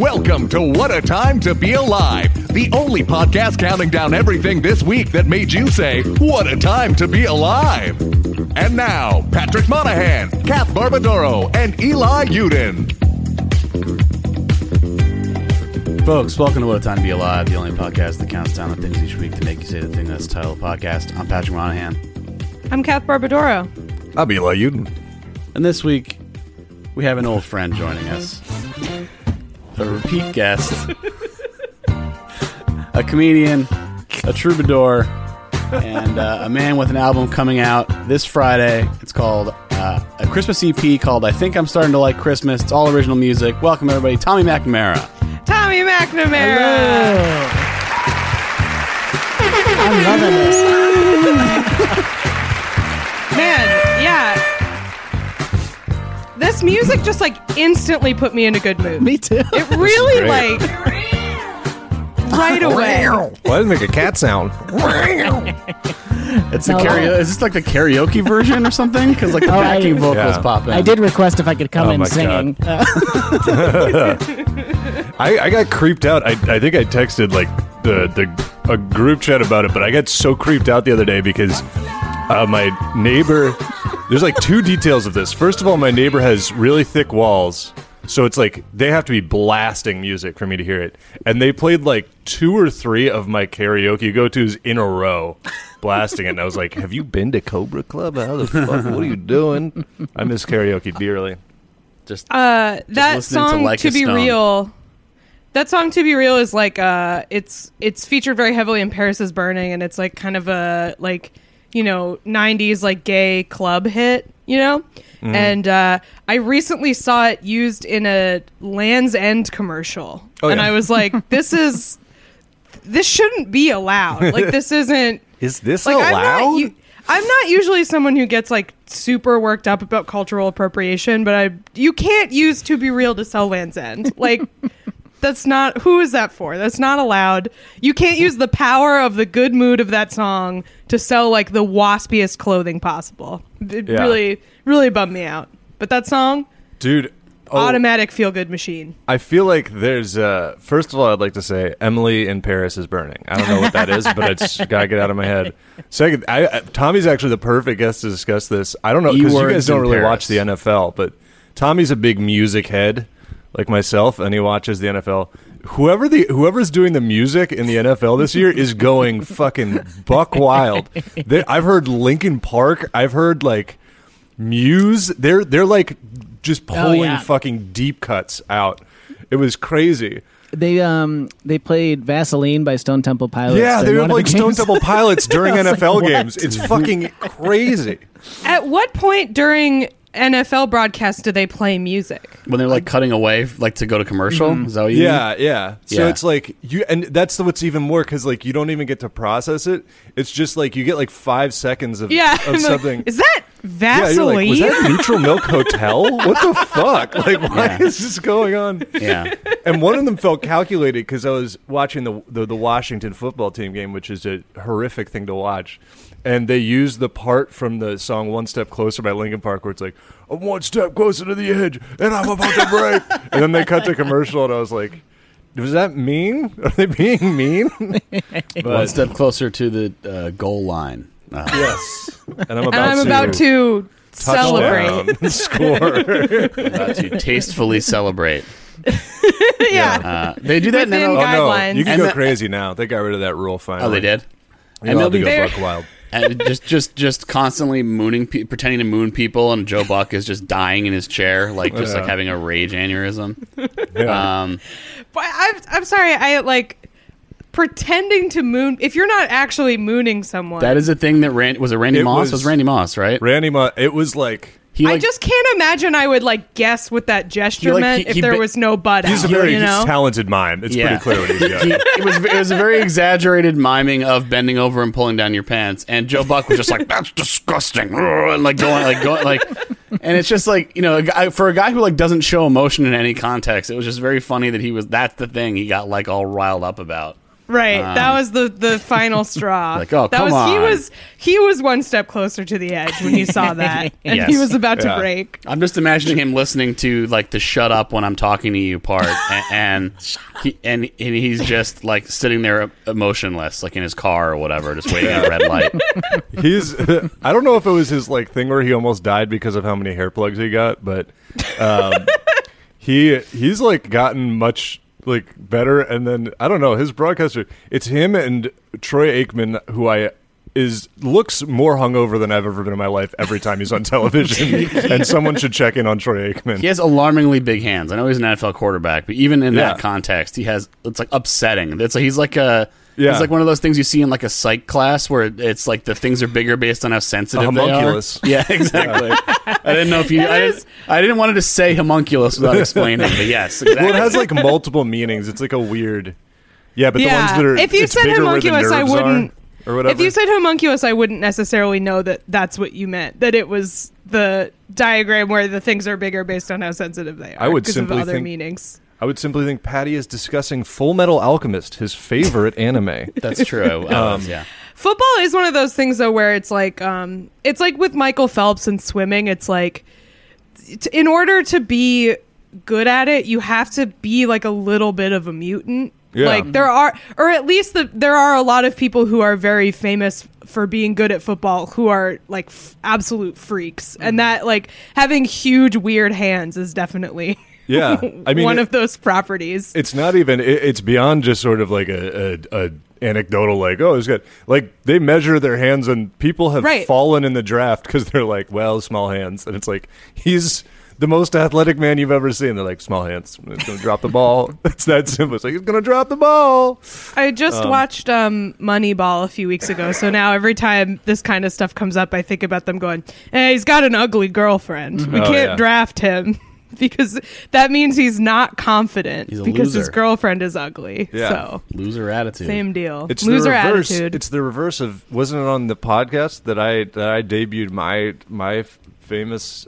Welcome to What a Time to Be Alive, the only podcast counting down everything this week that made you say, what a time to be alive. And now, Patrick Monahan, Kath Barbadoro, and Eli Uden. Folks, welcome to What a Time to Be Alive, the only podcast that counts down the things each week to make you say the thing that's the title of the podcast. I'm Patrick Monahan. I'm Kath Barbadoro. I'm Eli Uden. And this week, we have an old friend joining us. A repeat guest. A comedian, a troubadour, and a man with an album coming out this Friday. It's called a Christmas EP called I Think I'm Starting to Like Christmas. It's all original music. Welcome, everybody. Tommy McNamara. Tommy McNamara. Hello. I'm loving this. Man, yeah. This music just, like, instantly put me in a good mood. Me too. It really, like, right away. Well, I didn't make a cat sound. It's the karaoke. Is this, like, the karaoke version or something? Because, like, the backing vocals pop in. I did request if I could come in singing. I got creeped out. I think I texted, like, a group chat about it, but I got so creeped out the other day because my neighbor... There's like two details of this. First of all, my neighbor has really thick walls, so it's like they have to be blasting music for me to hear it. And they played like two or three of my karaoke go-tos in a row, blasting it. And I was like, have you been to Cobra Club? How the fuck? What are you doing? I miss karaoke dearly. That song, To Be Real... That song, To Be Real, is like, it's featured very heavily in Paris is Burning, and it's like kind of a, like... you know, 90s, like, gay club hit, you know? Mm. And I recently saw it used in a Land's End commercial. Oh, and yeah. I was like, this shouldn't be allowed. Like, this isn't... Is this like, allowed? I'm not usually someone who gets, like, super worked up about cultural appropriation, but you can't use To Be Real to sell Land's End. Like... That's not... Who is that for? That's not allowed. You can't use the power of the good mood of that song to sell, like, the waspiest clothing possible. It really, really bummed me out. But that song... Dude. Automatic feel-good machine. I feel like there's... first of all, I'd like to say, Emily in Paris is Burning. I don't know what that is, but it's got to get out of my head. Second, Tommy's actually the perfect guest to discuss this. I don't know, because you guys don't really watch the NFL, but Tommy's a big music head. Like myself, and he watches the NFL. Whoever's doing the music in the NFL this year is going fucking buck wild. I've heard Linkin Park. I've heard like Muse. They're like just pulling fucking deep cuts out. It was crazy. They played Vaseline by Stone Temple Pilots. Yeah, they were playing Stone Temple Pilots during NFL games. It's fucking crazy. At what point during NFL broadcasts do they play music when they're like cutting away, like to go to commercial? Mm-hmm. Is that what you mean? Yeah. So it's like you, and that's what's even more because like you don't even get to process it. It's just like you get like 5 seconds of something. Like, is that Vaseline? Yeah, you're like, was that Neutral Milk Hotel? What the fuck? Like, why is this going on? Yeah. And one of them felt calculated because I was watching the Washington football team game, which is a horrific thing to watch. And they use the part from the song One Step Closer by Linkin Park where it's like, I'm one step closer to the edge, and I'm about to break. And then they cut the commercial, and I was like, does that mean? Are they being mean? But, one step closer to the goal line. Yes. And I'm about to celebrate. Score. I'm about to tastefully celebrate. Yeah. They do that within guidelines. No. You can go crazy now. They got rid of that rule finally. Oh, they did? You're allowed to go buck wild. And just constantly mooning, pretending to moon people, and Joe Buck is just dying in his chair, like just like having a rage aneurysm. Yeah. But I'm sorry, I like pretending to moon. If you're not actually mooning someone, that is a thing that was Randy Moss, right? Randy Moss. It was like. I just can't imagine I would, like, guess what that gesture meant if there was no butt out. He's a very talented mime. It's pretty clear what he's doing. It was a very exaggerated miming of bending over and pulling down your pants. And Joe Buck was just like, that's disgusting. And, like, going. And it's just like, you know, for a guy who, like, doesn't show emotion in any context, it was just very funny that that's the thing he got, like, all riled up about. Right. That was the final straw. Like, oh, that come was, on. He was one step closer to the edge when he saw that. And yes. He was about to break. I'm just imagining him listening to like the shut up when I'm talking to you part. And he's just like sitting there emotionless, like in his car or whatever, just waiting at a red light. I don't know if it was his like thing where he almost died because of how many hair plugs he got, but he's like gotten much like better, and then I don't know, his broadcaster, it's him and Troy Aikman, who looks more hungover than I've ever been in my life every time he's on television. And someone should check in on Troy Aikman. He has alarmingly big hands. I know he's an NFL quarterback, but even in that context, he has, it's like upsetting. It's like he's like a it's like one of those things you see in like a psych class where it's like the things are bigger based on how sensitive they are. Yeah, exactly. I didn't know if you. I didn't want to just say homunculus without explaining. But yes, exactly. Well, it has like multiple meanings. It's like a weird. Yeah, but the ones that are. If you said homunculus, I wouldn't. Or whatever. If you said homunculus, I wouldn't necessarily know that that's what you meant. That it was the diagram where the things are bigger based on how sensitive they are. I would simply of other think meanings. I would simply think Patty is discussing Full Metal Alchemist, his favorite anime. That's true. Yeah. Football is one of those things, though, where it's like with Michael Phelps and swimming. It's like, in order to be good at it, you have to be like a little bit of a mutant. Yeah. Like there are, or at least there are a lot of people who are very famous for being good at football who are like absolute freaks, and that like having huge weird hands is definitely. Yeah, I mean, one of those properties. It's not even. It's beyond just sort of like a anecdotal, like, oh, it's good. Like they measure their hands, and people have fallen in the draft because they're like, well, small hands, and it's like he's the most athletic man you've ever seen. They're like, small hands, it's gonna drop the ball. It's that simple. It's like he's gonna drop the ball. I just watched Moneyball a few weeks ago, so now every time this kind of stuff comes up, I think about them going, "Hey, he's got an ugly girlfriend. We can't draft him." Because that means he's not confident because his girlfriend is ugly. Yeah. So loser attitude. Same deal. It's loser attitude. It's the reverse of, wasn't it on the podcast that I debuted my famous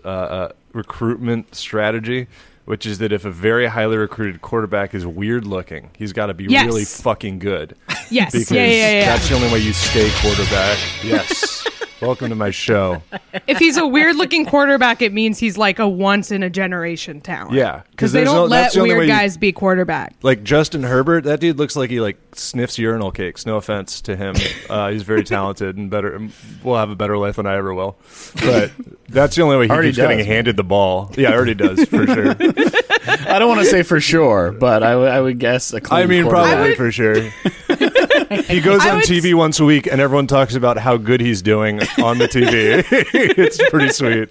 recruitment strategy, which is that if a very highly recruited quarterback is weird looking, he's got to be really fucking good. Yes. Because that's the only way you stay quarterback. Yes. Welcome to my show. If he's a weird-looking quarterback, it means he's like a once-in-a-generation talent. Yeah. Because they don't let weird guys be quarterback. Like Justin Herbert, that dude looks like he like sniffs urinal cakes. No offense to him. He's very talented and better. Will have a better life than I ever will. But that's the only way he's getting handed the ball. Yeah, already does, for sure. I don't want to say for sure, but I would guess a clean quarterback. Probably for sure. He goes on TV once a week, and everyone talks about how good he's doing on the TV. It's pretty sweet.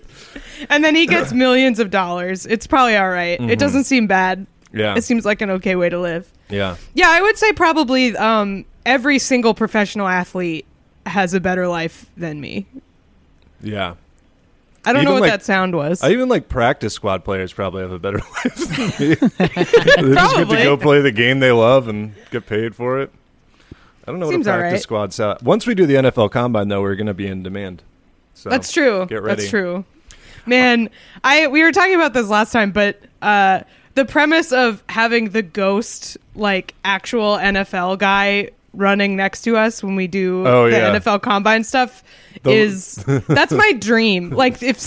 And then he gets millions of dollars. It's probably all right. Mm-hmm. It doesn't seem bad. Yeah. It seems like an okay way to live. Yeah. Yeah, I would say probably every single professional athlete has a better life than me. Yeah. I don't know what that sound was. I even like practice squad players probably have a better life than me. They just get to go play the game they love and get paid for it. I don't know what a practice squad's out. Once we do the NFL Combine, though, we're going to be in demand. So that's true. Get ready. That's true. Man, we were talking about this last time, but the premise of having the ghost, like, actual NFL guy running next to us when we do the NFL Combine stuff is that's my dream. Like if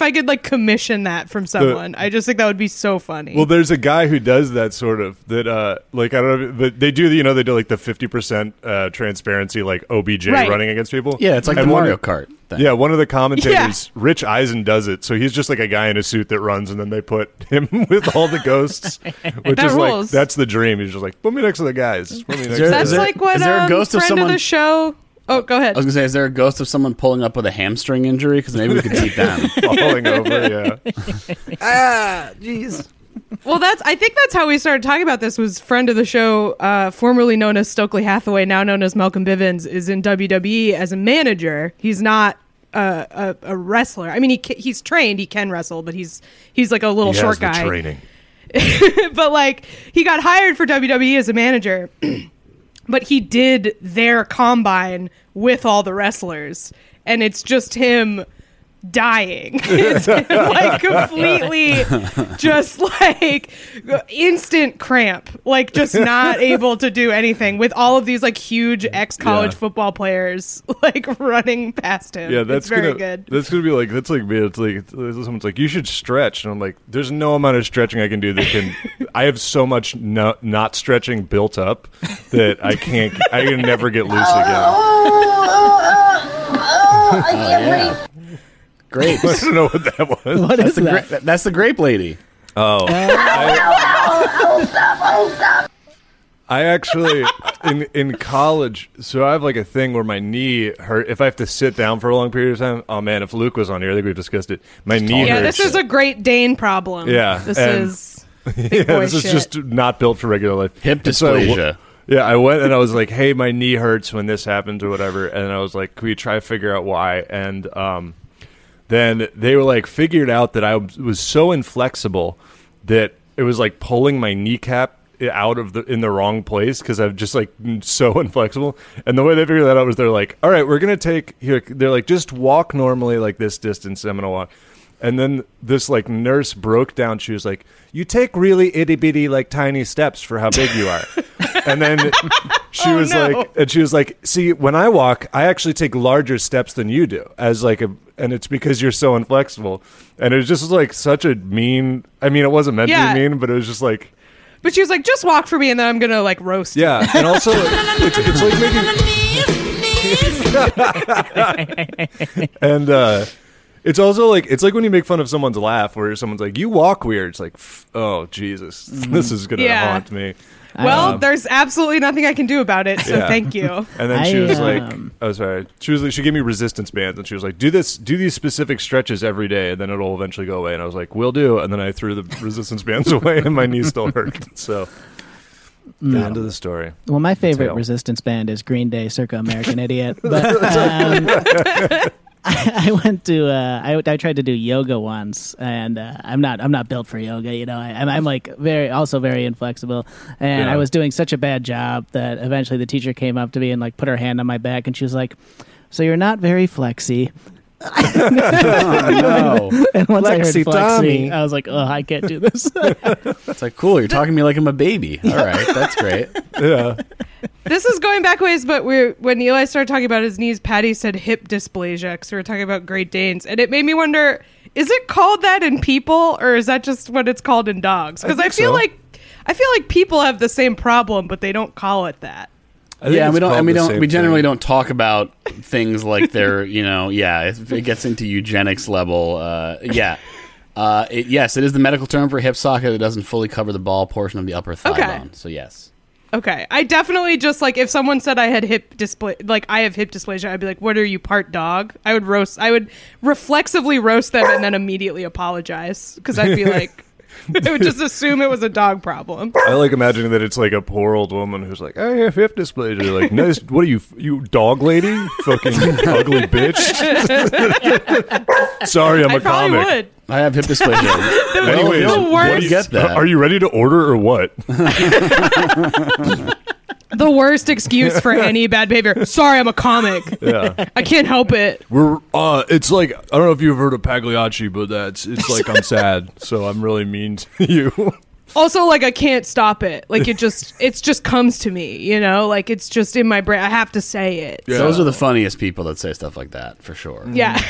I could like commission that from someone, I just think that would be so funny. Well, there's a guy who does that sort of that like I don't know, but they do they do like the 50% transparency, like OBJ running against people. Yeah, it's like the Mario Kart thing. Yeah, one of the commentators, Rich Eisen, does it. So he's just like a guy in a suit that runs, and then they put him with all the ghosts, which that is rules. Like that's the dream. He's just like, put me next to the guys. Put me next to the like what is there a ghost friend of someone of the show? Oh, go ahead. I was gonna say, is there a ghost of someone pulling up with a hamstring injury? Because maybe we could beat them falling over. Yeah. Jeez. Well, I think that's how we started talking about this. Was friend of the show, formerly known as Stokely Hathaway, now known as Malcolm Bivens, is in WWE as a manager. He's not a wrestler. I mean, he's trained. He can wrestle, but he's like a little short guy. Training. But like he got hired for WWE as a manager. But he did their combine with all the wrestlers, and it's just him dying. It's like completely just like instant cramp, like just not able to do anything, with all of these like huge ex-college football players like running past him. Yeah, that's it's very good. That's gonna be like, that's like, it's like someone's like, you should stretch, and I'm like, there's no amount of stretching I can do that can I have so much not stretching built up that I can never get loose again. I can't breathe. Grapes. I don't know what that was. What is that? That's the grape lady. Oh. Stop. I actually, in college, so I have like a thing where my knee hurt. If I have to sit down for a long period of time, oh man, if Luke was on here, I think we've discussed it. My knee hurts. Yeah, this is a Great Dane problem. Yeah. This is just not built for regular life. Hip dysplasia. Yeah, I went and I was like, hey, my knee hurts when this happens or whatever. And I was like, can we try to figure out why? And then they were like, figured out that I was so inflexible that it was like pulling my kneecap out of in the wrong place because I'm just like so inflexible. And the way they figured that out was they're like, all right, we're going to take here. They're like, just walk normally like this distance. I'm going to walk. And then this like nurse broke down. She was like, you take really itty bitty like tiny steps for how big you are. And then she was like, see, when I walk, I actually take larger steps than you do and it's because you're so inflexible. And it was just like such a mean, I mean, it wasn't meant to be mean, but it was just like. But she was like, just walk for me and then I'm going to like roast. Yeah. And also it's like making. And it's also like, it's like when you make fun of someone's laugh where someone's like, you walk weird. It's like, oh, Jesus, this is going to haunt me. Well, there's absolutely nothing I can do about it, so thank you. And then she was like, "Oh, sorry." She was like, she gave me resistance bands, and she was like, do these specific stretches every day, and then it'll eventually go away." And I was like, "Will do." And then I threw the resistance bands away, and my knee still hurt. So, end of the story. Well, my favorite resistance band is Green Day, circa American Idiot. But I went to I tried to do yoga once, and I'm not built for yoga, you know. I'm like very inflexible, and I was doing such a bad job that eventually the teacher came up to me and like put her hand on my back, and she was like, "So you're not very flexy." Oh, no. And once I heard flexy, I was like, "Oh, I can't do this." It's like, cool. You're talking to me like I'm a baby. All right, that's great. Yeah. This is going back ways, but when Eli started talking about his knees, Patty said hip dysplasia because we were talking about Great Danes. And it made me wonder, is it called that in people, or is that just what it's called in dogs? Because I feel like people have the same problem, but they don't call it that. Yeah, we generally don't talk about things like they're, you know, if it gets into eugenics level. It is the medical term for hip socket that doesn't fully cover the ball portion of the upper thigh bone. So yes. Okay, I definitely just like, if someone said I had I have hip dysplasia, I'd be like, "What are you, part dog?" I would reflexively roast them and then immediately apologize because I'd be like, I would just assume it was a dog problem. I like imagining that it's like a poor old woman who's like, "I have hip dysplasia." Like, nice, what are you, you dog lady, fucking ugly bitch? Sorry, I'm a comic. Would. I have hip dysplasia. Anyways, the worst. What do you get that? Are you ready to order or what? The worst excuse for any bad behavior. Sorry, I'm a comic. Yeah. I can't help it. We're it's like, I don't know if you've heard of Pagliacci, but it's like, I'm sad, so I'm really mean to you. Also, like, I can't stop it. Like, it just comes to me, you know? Like, it's just in my brain. I have to say it. Yeah. So those are the funniest people that say stuff like that, for sure. Yeah.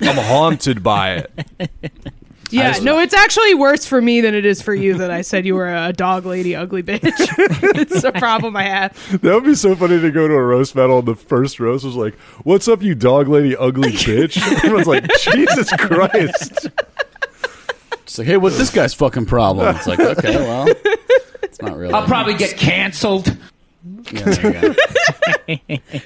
I'm haunted by it. Yeah, no, it's actually worse for me than it is for you that I said you were a dog lady, ugly bitch. It's a problem I have. That would be so funny to go to a roast battle and the first roast was like, "What's up, you dog lady, ugly bitch?" Everyone's like, "Jesus Christ." It's like, "Hey, what's this guy's fucking problem?" It's like, okay, well, it's not really. I'll probably get canceled. Yeah, there you go.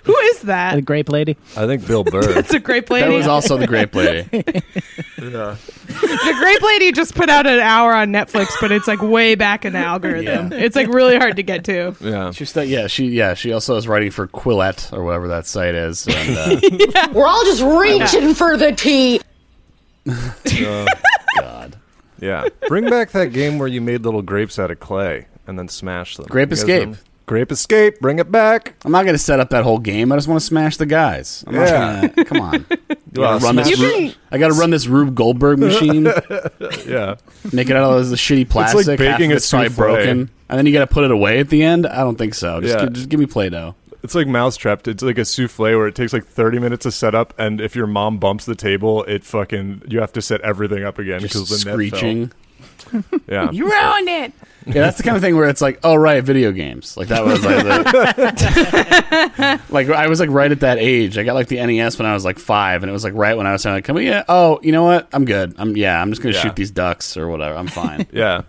Who is that? The grape lady? I think Bill Burr. That's a grape lady. That was also the grape lady. Yeah. The grape lady just put out an hour on Netflix, but it's like way back in the algorithm. Yeah. It's like really hard to get to. Yeah. She also is writing for Quillette or whatever that site is. And, yeah. We're all just reaching for the tea. Oh, God. Yeah. Bring back that game where you made little grapes out of clay and then smashed them. Grape Escape. Grape Escape, bring it back. I'm not going to set up that whole game. I just want to smash the guys. I'm not gonna, come on. I got to run this Rube Goldberg machine. Yeah. Make it out of this shitty plastic. It's like baking a souffle. Broken. And then you got to put it away at the end? I don't think so. Just give me Play-Doh. It's like Mousetrap. It's like a souffle where it takes like 30 minutes to set up, and if your mom bumps the table, it fucking, you have to set everything up again. Just screeching. Yeah. You ruined it. Yeah, that's the kind of thing where it's like, oh right, video games. Like that was like the, like I was like right at that age. I got like the NES when I was like 5, and it was like right when I was like, come yeah, oh, you know what? I'm good. I'm just gonna shoot these ducks or whatever. I'm fine. Yeah.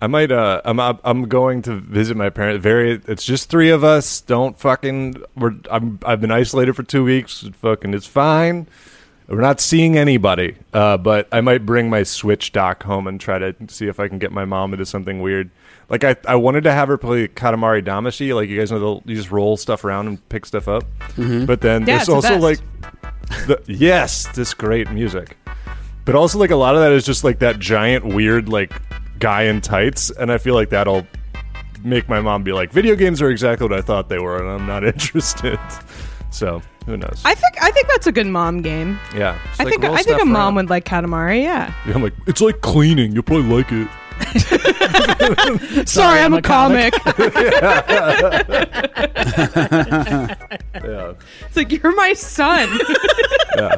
I might I'm going to visit my parents. It's just 3 of us. Don't fucking I've been isolated for 2 weeks. Fucking it's fine. We're not seeing anybody, but I might bring my Switch dock home and try to see if I can get my mom into something weird. Like, I wanted to have her play Katamari Damacy. Like, you guys know, you just roll stuff around and pick stuff up. Mm-hmm. But then it's also, the like, this great music. But also, like, a lot of that is just, like, that giant, weird, like, guy in tights. And I feel like that'll make my mom be like, video games are exactly what I thought they were, and I'm not interested. So... who knows? I think that's a good mom game. Yeah. I think a mom would like Katamari, yeah. I'm like, it's like cleaning. You'll probably like it. Sorry, I'm a comic. Yeah. It's like, you're my son. Yeah.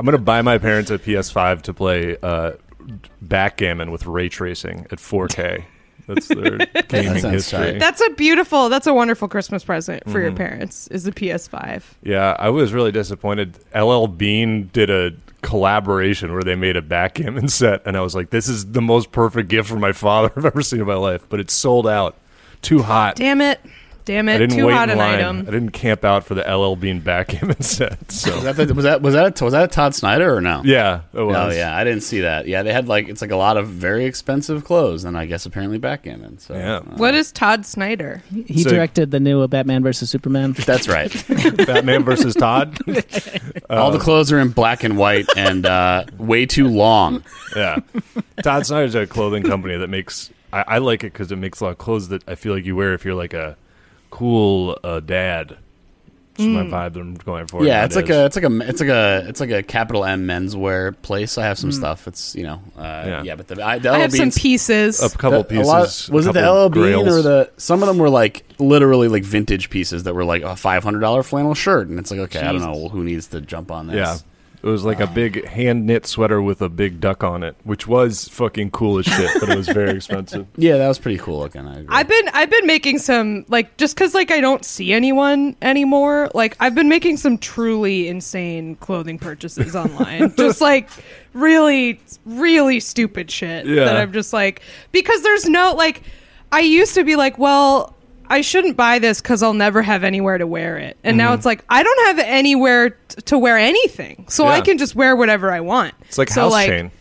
I'm going to buy my parents a PS5 to play backgammon with ray tracing at 4K. That's their gaming history. That's a wonderful Christmas present for your parents, is the PS5. Yeah, I was really disappointed. LL Bean did a collaboration where they made a backgammon set, and I was like, this is the most perfect gift for my father I've ever seen in my life, but it's sold out. Too hot. Damn it. I didn't Too wait hot in line. An item. I didn't camp out for the LL Bean backgammon set. So was that a Todd Snyder or no? Yeah, it was. Oh yeah, I didn't see that. Yeah, they had like it's like a lot of very expensive clothes, and I guess apparently backgammon. So yeah. What is Todd Snyder? He directed the new Batman vs Superman. That's right. Batman vs Todd. All the clothes are in black and white and way too long. Yeah, Todd Snyder's a clothing company that makes. I like it because it makes a lot of clothes that I feel like you wear if you're like a cool dad. That's my vibe that I'm going for. Yeah, it's like a capital M menswear place. I have some stuff. It's but the LL I have Beans, some pieces, a couple pieces. Was it the LL Bean or some of them were like literally like vintage pieces that were like a $500 flannel shirt, and it's like okay, jeez. I don't know who needs to jump on this. Yeah. It was like a big hand knit sweater with a big duck on it, which was fucking cool as shit, but it was very expensive. Yeah, that was pretty cool looking. I agree. I've been making some like just because like I don't see anyone anymore. Like I've been making some truly insane clothing purchases online, just like really, really stupid shit that I'm just like because there's no like I used to be like well. I shouldn't buy this because I'll never have anywhere to wear it. And now it's like, I don't have anywhere to wear anything. So I can just wear whatever I want. It's like house chain.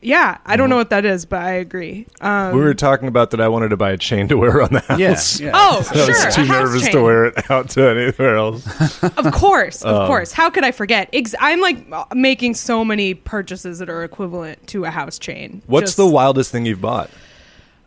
Yeah. I don't know what that is, but I agree. We were talking about that I wanted to buy a chain to wear on the house. Yeah. Oh, sure. I was too nervous to wear it out to anywhere else. Of course. Of course. How could I forget? I'm like making so many purchases that are equivalent to a house chain. What's the wildest thing you've bought?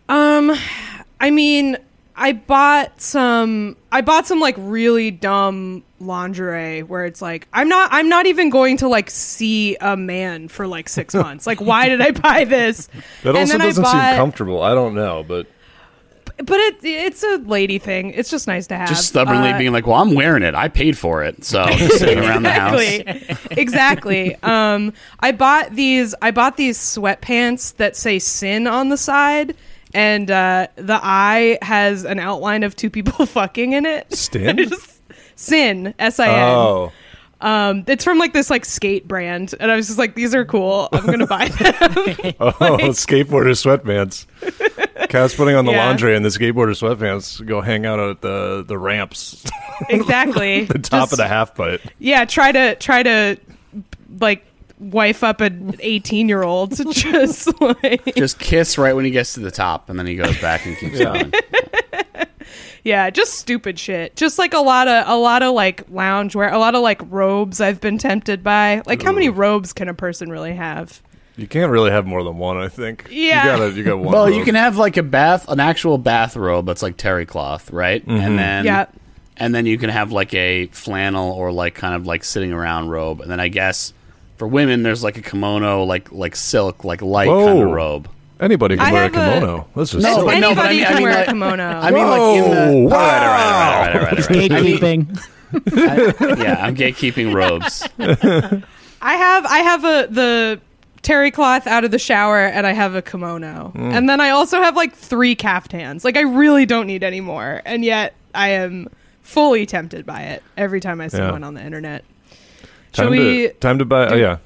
I mean... I bought some like really dumb lingerie where it's like I'm not even going to like see a man for like 6 months. Like why did I buy this? That also doesn't seem comfortable. I don't know, but it's a lady thing. It's just nice to have. Just stubbornly being like, well, I'm wearing it. I paid for it. So just sitting around the house. Exactly. I bought these sweatpants that say sin on the side. And the eye has an outline of 2 people fucking in it. Sin, S-I-N. Oh. It's from like this like skate brand, and I was just like, these are cool. I'm gonna buy them. Skateboarder sweatpants. Cass putting on the laundry and the skateboarder sweatpants go hang out at the ramps. Exactly. The top of the half pipe. Yeah, try to like. Wife up an 18-year-old to just like just kiss right when he gets to the top, and then he goes back and keeps going. Yeah, just stupid shit. Just like a lot of like loungewear, a lot of like robes. I've been tempted by like how many robes can a person really have? You can't really have more than one, I think. Yeah. You got one. Well, robe. You can have like a an actual bathrobe that's like terry cloth, right? Mm-hmm. And then you can have like a flannel or like kind of like sitting around robe. And then I guess for women there's like a kimono, like silk, like light kind of robe. Anybody can wear a kimono. Anybody can wear a kimono. I mean, like in the... Wow. All right. Gatekeeping. Yeah, I'm gatekeeping robes. I have the terry cloth out of the shower, and I have a kimono. Mm. And then I also have like 3 caftans. Like, I really don't need any more. And yet I am fully tempted by it every time I see one on the internet. Let's go.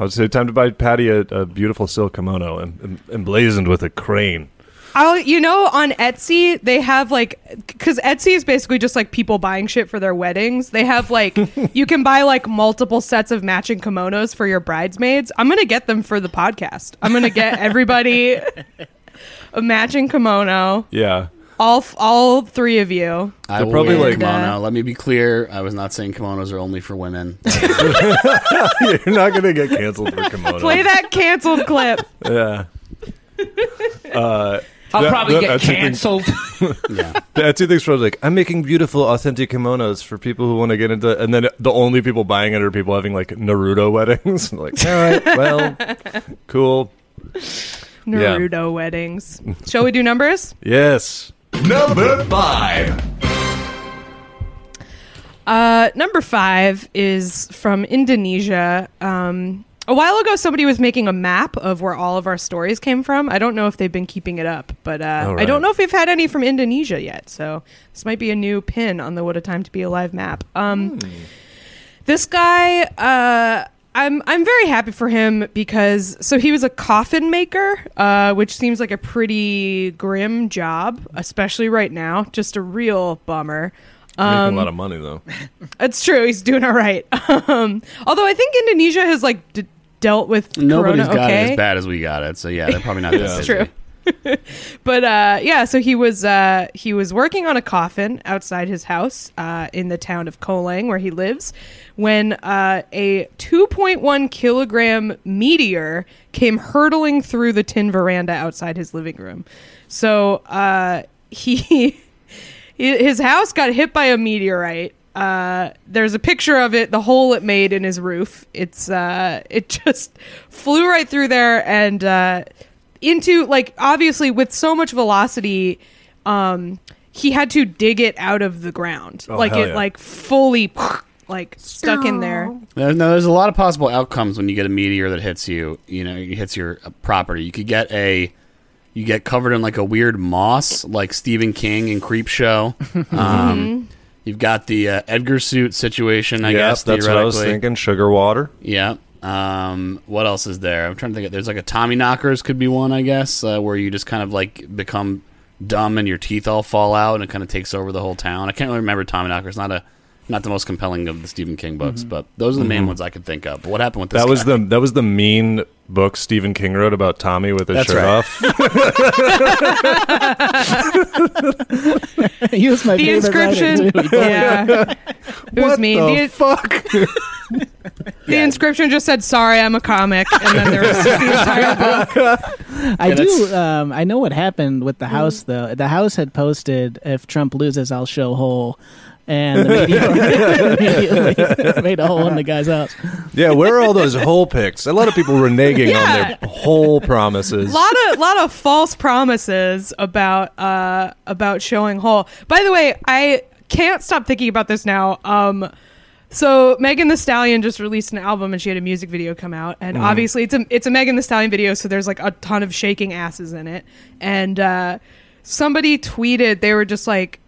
I'd say time to buy Patty a beautiful silk kimono emblazoned with a crane. On Etsy, they have like, because Etsy is basically just like people buying shit for their weddings. They have like, you can buy like multiple sets of matching kimonos for your bridesmaids. I'm going to get them for the podcast. I'm going to get everybody a matching kimono. Yeah. All 3 of you. I will probably wear kimono. Let me be clear. I was not saying kimonos are only for women. You're not going to get canceled for kimono. Play that canceled clip. Yeah. I'll probably get canceled. Yeah. The Etsy thing's probably like, I'm making beautiful, authentic kimonos for people who want to get into, and then the only people buying it are people having like Naruto weddings. Like, all right, well, cool. Naruto weddings. Shall we do numbers? Yes. Number 5. Number 5 is from Indonesia. A while ago, somebody was making a map of where all of our stories came from. I don't know if they've been keeping it up, but right. I don't know if we've had any from Indonesia yet. So this might be a new pin on the What a Time to Be Alive map. This guy, I'm very happy for him because he was a coffin maker, which seems like a pretty grim job, especially right now. Just a real bummer. Making a lot of money, though. That's true. He's doing all right. Although I think Indonesia has like dealt with nobody's corona, got it as bad as we got it. So yeah, they're probably not. That's true. But so he was working on a coffin outside his house in the town of Kolang, where he lives, when a 2.1 kilogram meteor came hurtling through the tin veranda outside his living room. So he. His house got hit by a meteorite. There's a picture of it, the hole it made in his roof. It's it just flew right through there and into, like, obviously with so much velocity, he had to dig it out of the ground. Fully stuck in there. No, there's a lot of possible outcomes when you get a meteor that hits you. You know, it hits your property. You could get You get covered in like a weird moss, like Stephen King in Creepshow. You've got the Edgar suit situation, I guess. That's what I was thinking. Sugar water. Yeah. What else is there? I'm trying to think. There's like a Tommyknockers could be one, I guess, where you just kind of like become dumb and your teeth all fall out and it kind of takes over the whole town. I can't really remember Tommyknockers. Not the most compelling of the Stephen King books, but those are the main ones I could think of. But what happened with this guy? That was the mean book Stephen King wrote about Tommy with his shirt off. He was my favorite. The inscription. Yeah. It was mean. What the fuck? The inscription just said, "Sorry, I'm a comic," and then there was the entire book. I know what happened with the house, though. The house had posted, "If Trump loses, I'll show hole." And the media made a hole in the guy's house. Yeah, where are all those hole picks? A lot of people reneging on their hole promises. A lot of false promises about showing hole. By the way, I can't stop thinking about this now. So Megan Thee Stallion just released an album and she had a music video come out. And obviously it's a Megan Thee Stallion video, so there's like a ton of shaking asses in it. And somebody tweeted, they were just like,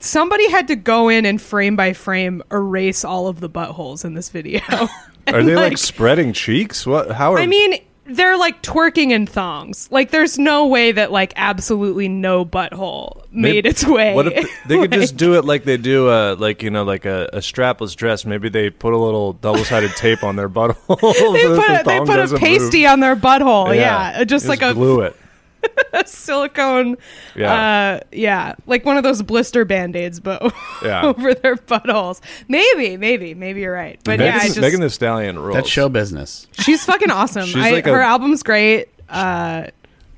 somebody had to go in and frame by frame erase all of the buttholes in this video. Are they like spreading cheeks? What? How are? I mean, they're like twerking in thongs. Like, there's no way that like absolutely no butthole made its way. What if they could just do it like they do, a strapless dress? Maybe they put a little double-sided tape on their butthole. They put a pasty on their butthole. Yeah, just like glue it. silicone. Yeah. Yeah. Like one of those blister Band-Aids, but over their buttholes. Maybe you're right. But Megan, yeah, Megan Thee Stallion rules. That's show business. She's fucking awesome. Her album's great.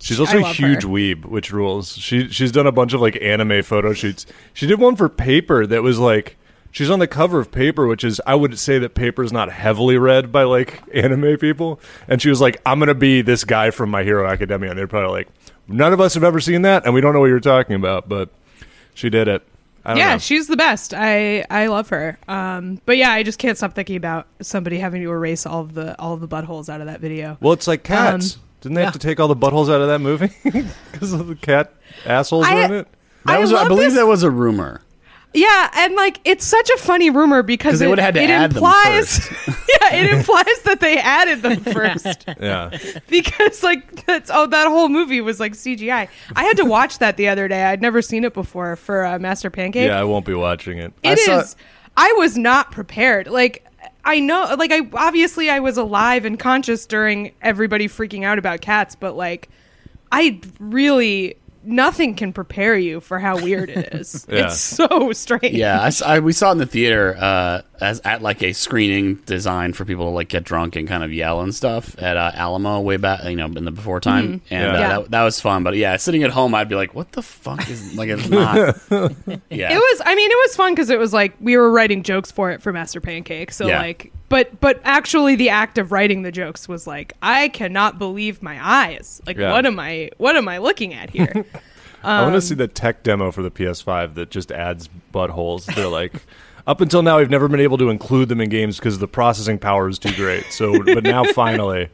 She's also a huge weeb, which rules. She's done a bunch of like anime photo shoots. She did one for Paper that was like, she's on the cover of Paper, which is, I would say that Paper is not heavily read by like anime people. And she was like, I'm going to be this guy from My Hero Academia. And they're probably like, none of us have ever seen that. And we don't know what you're talking about, but she did it. I don't know. She's the best. I love her. But yeah, I just can't stop thinking about somebody having to erase all of the buttholes out of that video. Well, it's like Cats. Didn't they have to take all the buttholes out of that movie because of the cat assholes in it? I believe that was a rumor. Yeah, and like it's such a funny rumor because they would have had to add them first. Yeah, it implies that they added them first. Yeah, because like that whole movie was like CGI. I had to watch that the other day. I'd never seen it before for Master Pancake. Yeah, I won't be watching it. I was not prepared. Like. I know, like, I was alive and conscious during everybody freaking out about Cats, but like, nothing can prepare you for how weird it is. Yeah. It's so strange. Yeah, we saw it in the theater at a screening designed for people to like get drunk and kind of yell and stuff at Alamo way back, in the before time, mm-hmm. and that was fun. But yeah, sitting at home, I'd be like, "What the fuck is like?" It's not. Yeah, it was. I mean, it was fun because it was like we were writing jokes for it for Master Pancake, so like. But actually, the act of writing the jokes was like, I cannot believe my eyes. Like, what am I looking at here? I want to see the tech demo for the PS5 that just adds buttholes. They're like, up until now, we've never been able to include them in games because the processing power is too great. So, but now finally,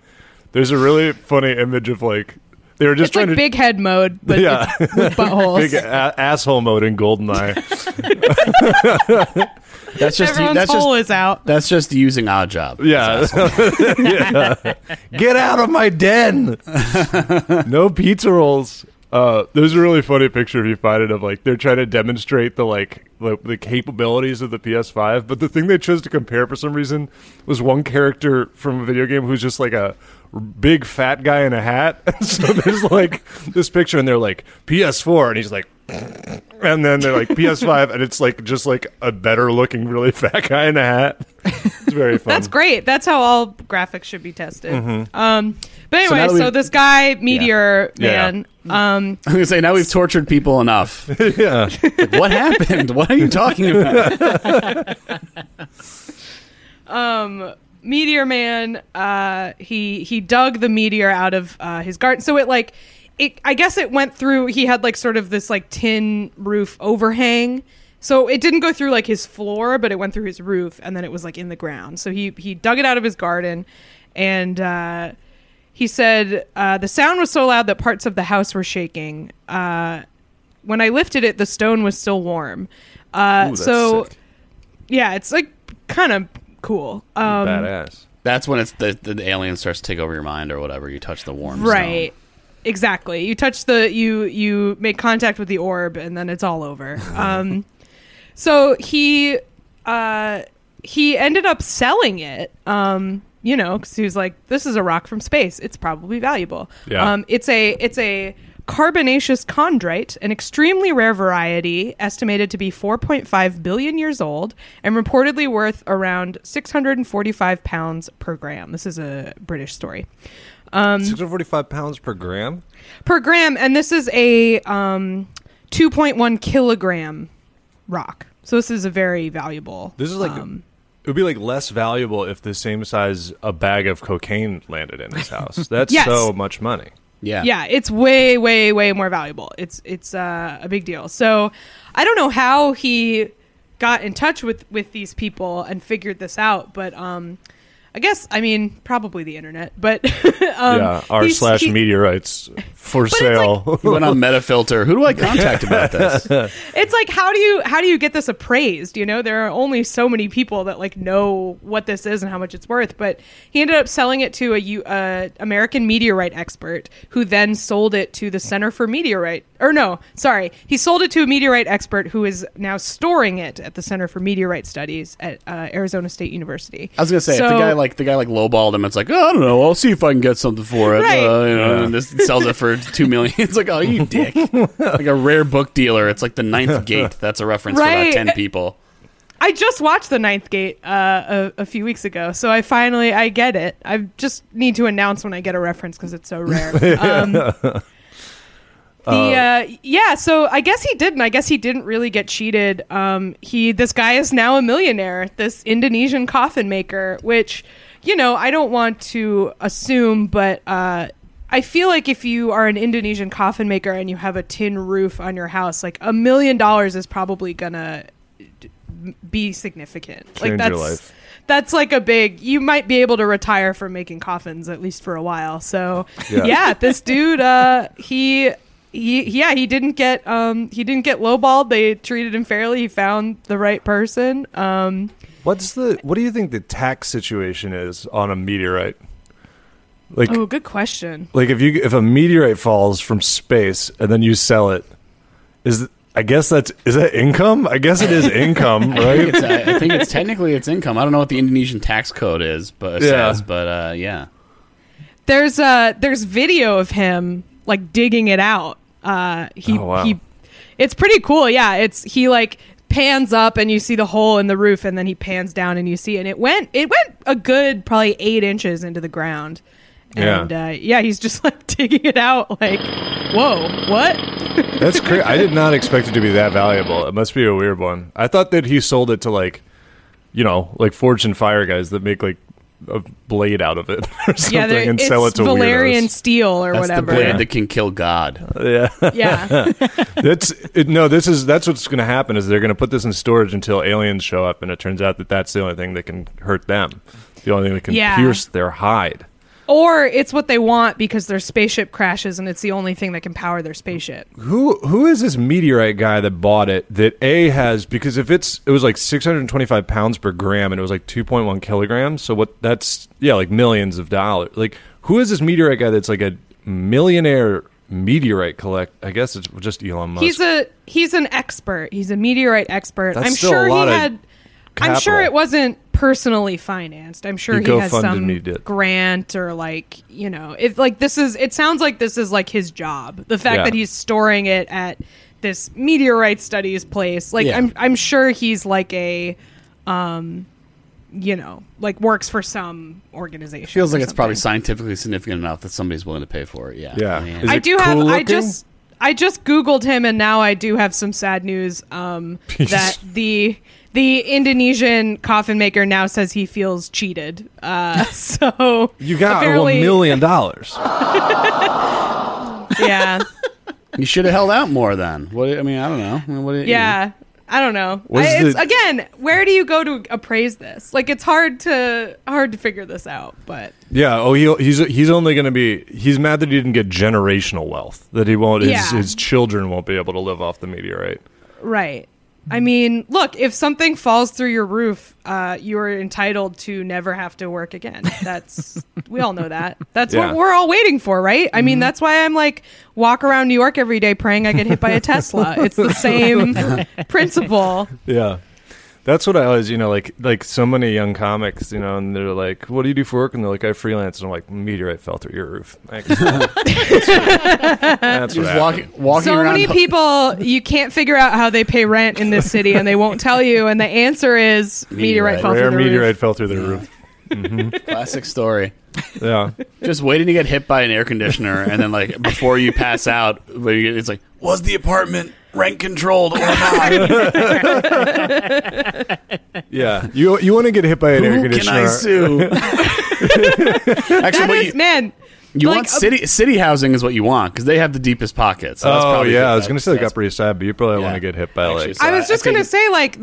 there's a really funny image of like they were just trying to big head mode, but it's with buttholes, big asshole mode in GoldenEye. Everyone's hole is out. That's just using odd job. Yeah. Yeah. Get out of my den. No pizza rolls. There's a really funny picture if you find it of like they're trying to demonstrate the the capabilities of the PS5, but the thing they chose to compare for some reason was one character from a video game who's just like a big fat guy in a hat. And so there's like this picture and they're like PS4 and he's like and then they're like PS5 and it's like just like a better looking really fat guy in a hat. It's very fun. That's great. That's how all graphics should be tested. Mm-hmm. But anyway, so this guy Meteor Man. Yeah. I'm gonna say now we've tortured people enough. Yeah. Like, what happened? What are you talking about? Meteor Man. He dug the meteor out of his garden. So it like. I guess it went through, he had like sort of this like tin roof overhang. So it didn't go through like his floor, but it went through his roof and then it was like in the ground. So he dug it out of his garden and he said, the sound was so loud that parts of the house were shaking. When I lifted it, the stone was still warm. Ooh, so sick. Yeah, it's like kind of cool. Badass. That's when it's the alien starts to take over your mind or whatever. You touch the warm right. stone. Exactly. You touch you make contact with the orb and then it's all over. So he ended up selling it, because he was like, this is a rock from space. It's probably valuable. Yeah. It's a carbonaceous chondrite, an extremely rare variety estimated to be 4.5 billion years old and reportedly worth around 645 pounds per gram. This is a British story. 645 pounds per gram? Per gram, and this is a 2.1 kilogram rock. So this is a very valuable. This is like it would be like less valuable if the same size a bag of cocaine landed in his house. That's so much money. Yeah. Yeah, it's way, way, way more valuable. It's a big deal. So I don't know how he got in touch with these people and figured this out, but I guess, probably the internet, but... r/ meteorites for sale. Like, he went on Metafilter. Who do I contact about this? It's like, how do you get this appraised? You know, there are only so many people that like know what this is and how much it's worth, but he ended up selling it to a American meteorite expert who then sold it to the Center for Meteorite... Or no, sorry. He sold it to a meteorite expert who is now storing it at the Center for Meteorite Studies at Arizona State University. I was going to say, if the guy like like the guy like lowballed him. It's like, oh, I don't know. I'll see if I can get something for it. Right. You know, and this sells it for $2 million. It's like, oh, you dick! Like a rare book dealer. It's like The Ninth Gate. That's a reference right. for about 10 people. I just watched The Ninth Gate a few weeks ago, so I finally I get it. I just need to announce when I get a reference because it's so rare. So I guess he didn't. I guess he didn't really get cheated. This guy is now a millionaire, this Indonesian coffin maker, which, you know, I don't want to assume, but I feel like if you are an Indonesian coffin maker and you have a tin roof on your house, like $1 million is probably gonna be significant. Change like that's your life. That's like a big, you might be able to retire from making coffins at least for a while. So yeah this dude he didn't get lowballed. They treated him fairly. He found the right person. What do you think the tax situation is on a meteorite? Like, oh, good question. Like if a meteorite falls from space and then you sell it, is that income? I guess it is income, right? I think it's technically it's income. I don't know what the Indonesian tax code is, but yeah. There's video of him like digging it out. It's pretty cool. Yeah, he like pans up and you see the hole in the roof, and then he pans down and you see, and it went a good probably 8 inches into the ground. And he's just like digging it out like, whoa, what? That's crazy. I did not expect it to be that valuable. It must be a weird one. I thought that he sold it to like, you know, like Forge and Fire guys that make like a blade out of it or something and sell it to Valerian weirdos. Steel or that's whatever. That's the blade that can kill God. That's what's going to happen is they're going to put this in storage until aliens show up, and it turns out that that's the only thing that can hurt them. The only thing that can pierce their hide. Or it's what they want because their spaceship crashes and it's the only thing that can power their spaceship. Who is this meteorite guy that bought it that A has, because if it was like 625 pounds per gram and it was like 2.1 kilograms. So like millions of dollars. Like, who is this meteorite guy that's like a millionaire meteorite collect? I guess it's just Elon Musk. He's an expert. He's a meteorite expert. That's I'm still sure a lot he of had capital. I'm sure it wasn't personally financed. I'm sure he has some grant or like, you know, if like it sounds like this is like his job. The fact that he's storing it at this meteorite studies place, like I'm sure he's like a, you know, like works for some organization. It feels like it's probably scientifically significant enough that somebody's willing to pay for it. Yeah. Man. I just Googled him, and now I do have some sad news that the Indonesian coffin maker now says he feels cheated. So you got $1 million. Yeah, you should have held out more then. What I mean, I don't know. I don't know. Again, where do you go to appraise this? Like, it's hard to figure this out. But he's only going to be. He's mad that he didn't get generational wealth. That he won't. His children won't be able to live off the meteorite. Right. I mean, look, if something falls through your roof, you are entitled to never have to work again. We all know that. That's what we're all waiting for, right? I mean, that's why I'm like, walk around New York every day praying I get hit by a Tesla. It's the same principle. Yeah. That's what I always, you know, like so many young comics, you know, and they're like, what do you do for work? And they're like, I freelance. And I'm like, meteorite fell through your roof. That's what walking so around. Many people, you can't figure out how they pay rent in this city, and they won't tell you. And the answer is meteorite fell through the roof. Mm-hmm. Classic story. Yeah. Just waiting to get hit by an air conditioner. And then like before you pass out, it's like, was the apartment rent controlled or not? Yeah. You want to get hit by an air conditioner. Can I sue? Actually, want city housing is what you want because they have the deepest pockets. So I was going to say like Upper East Side, but you probably want to get hit by like. I was just going to say like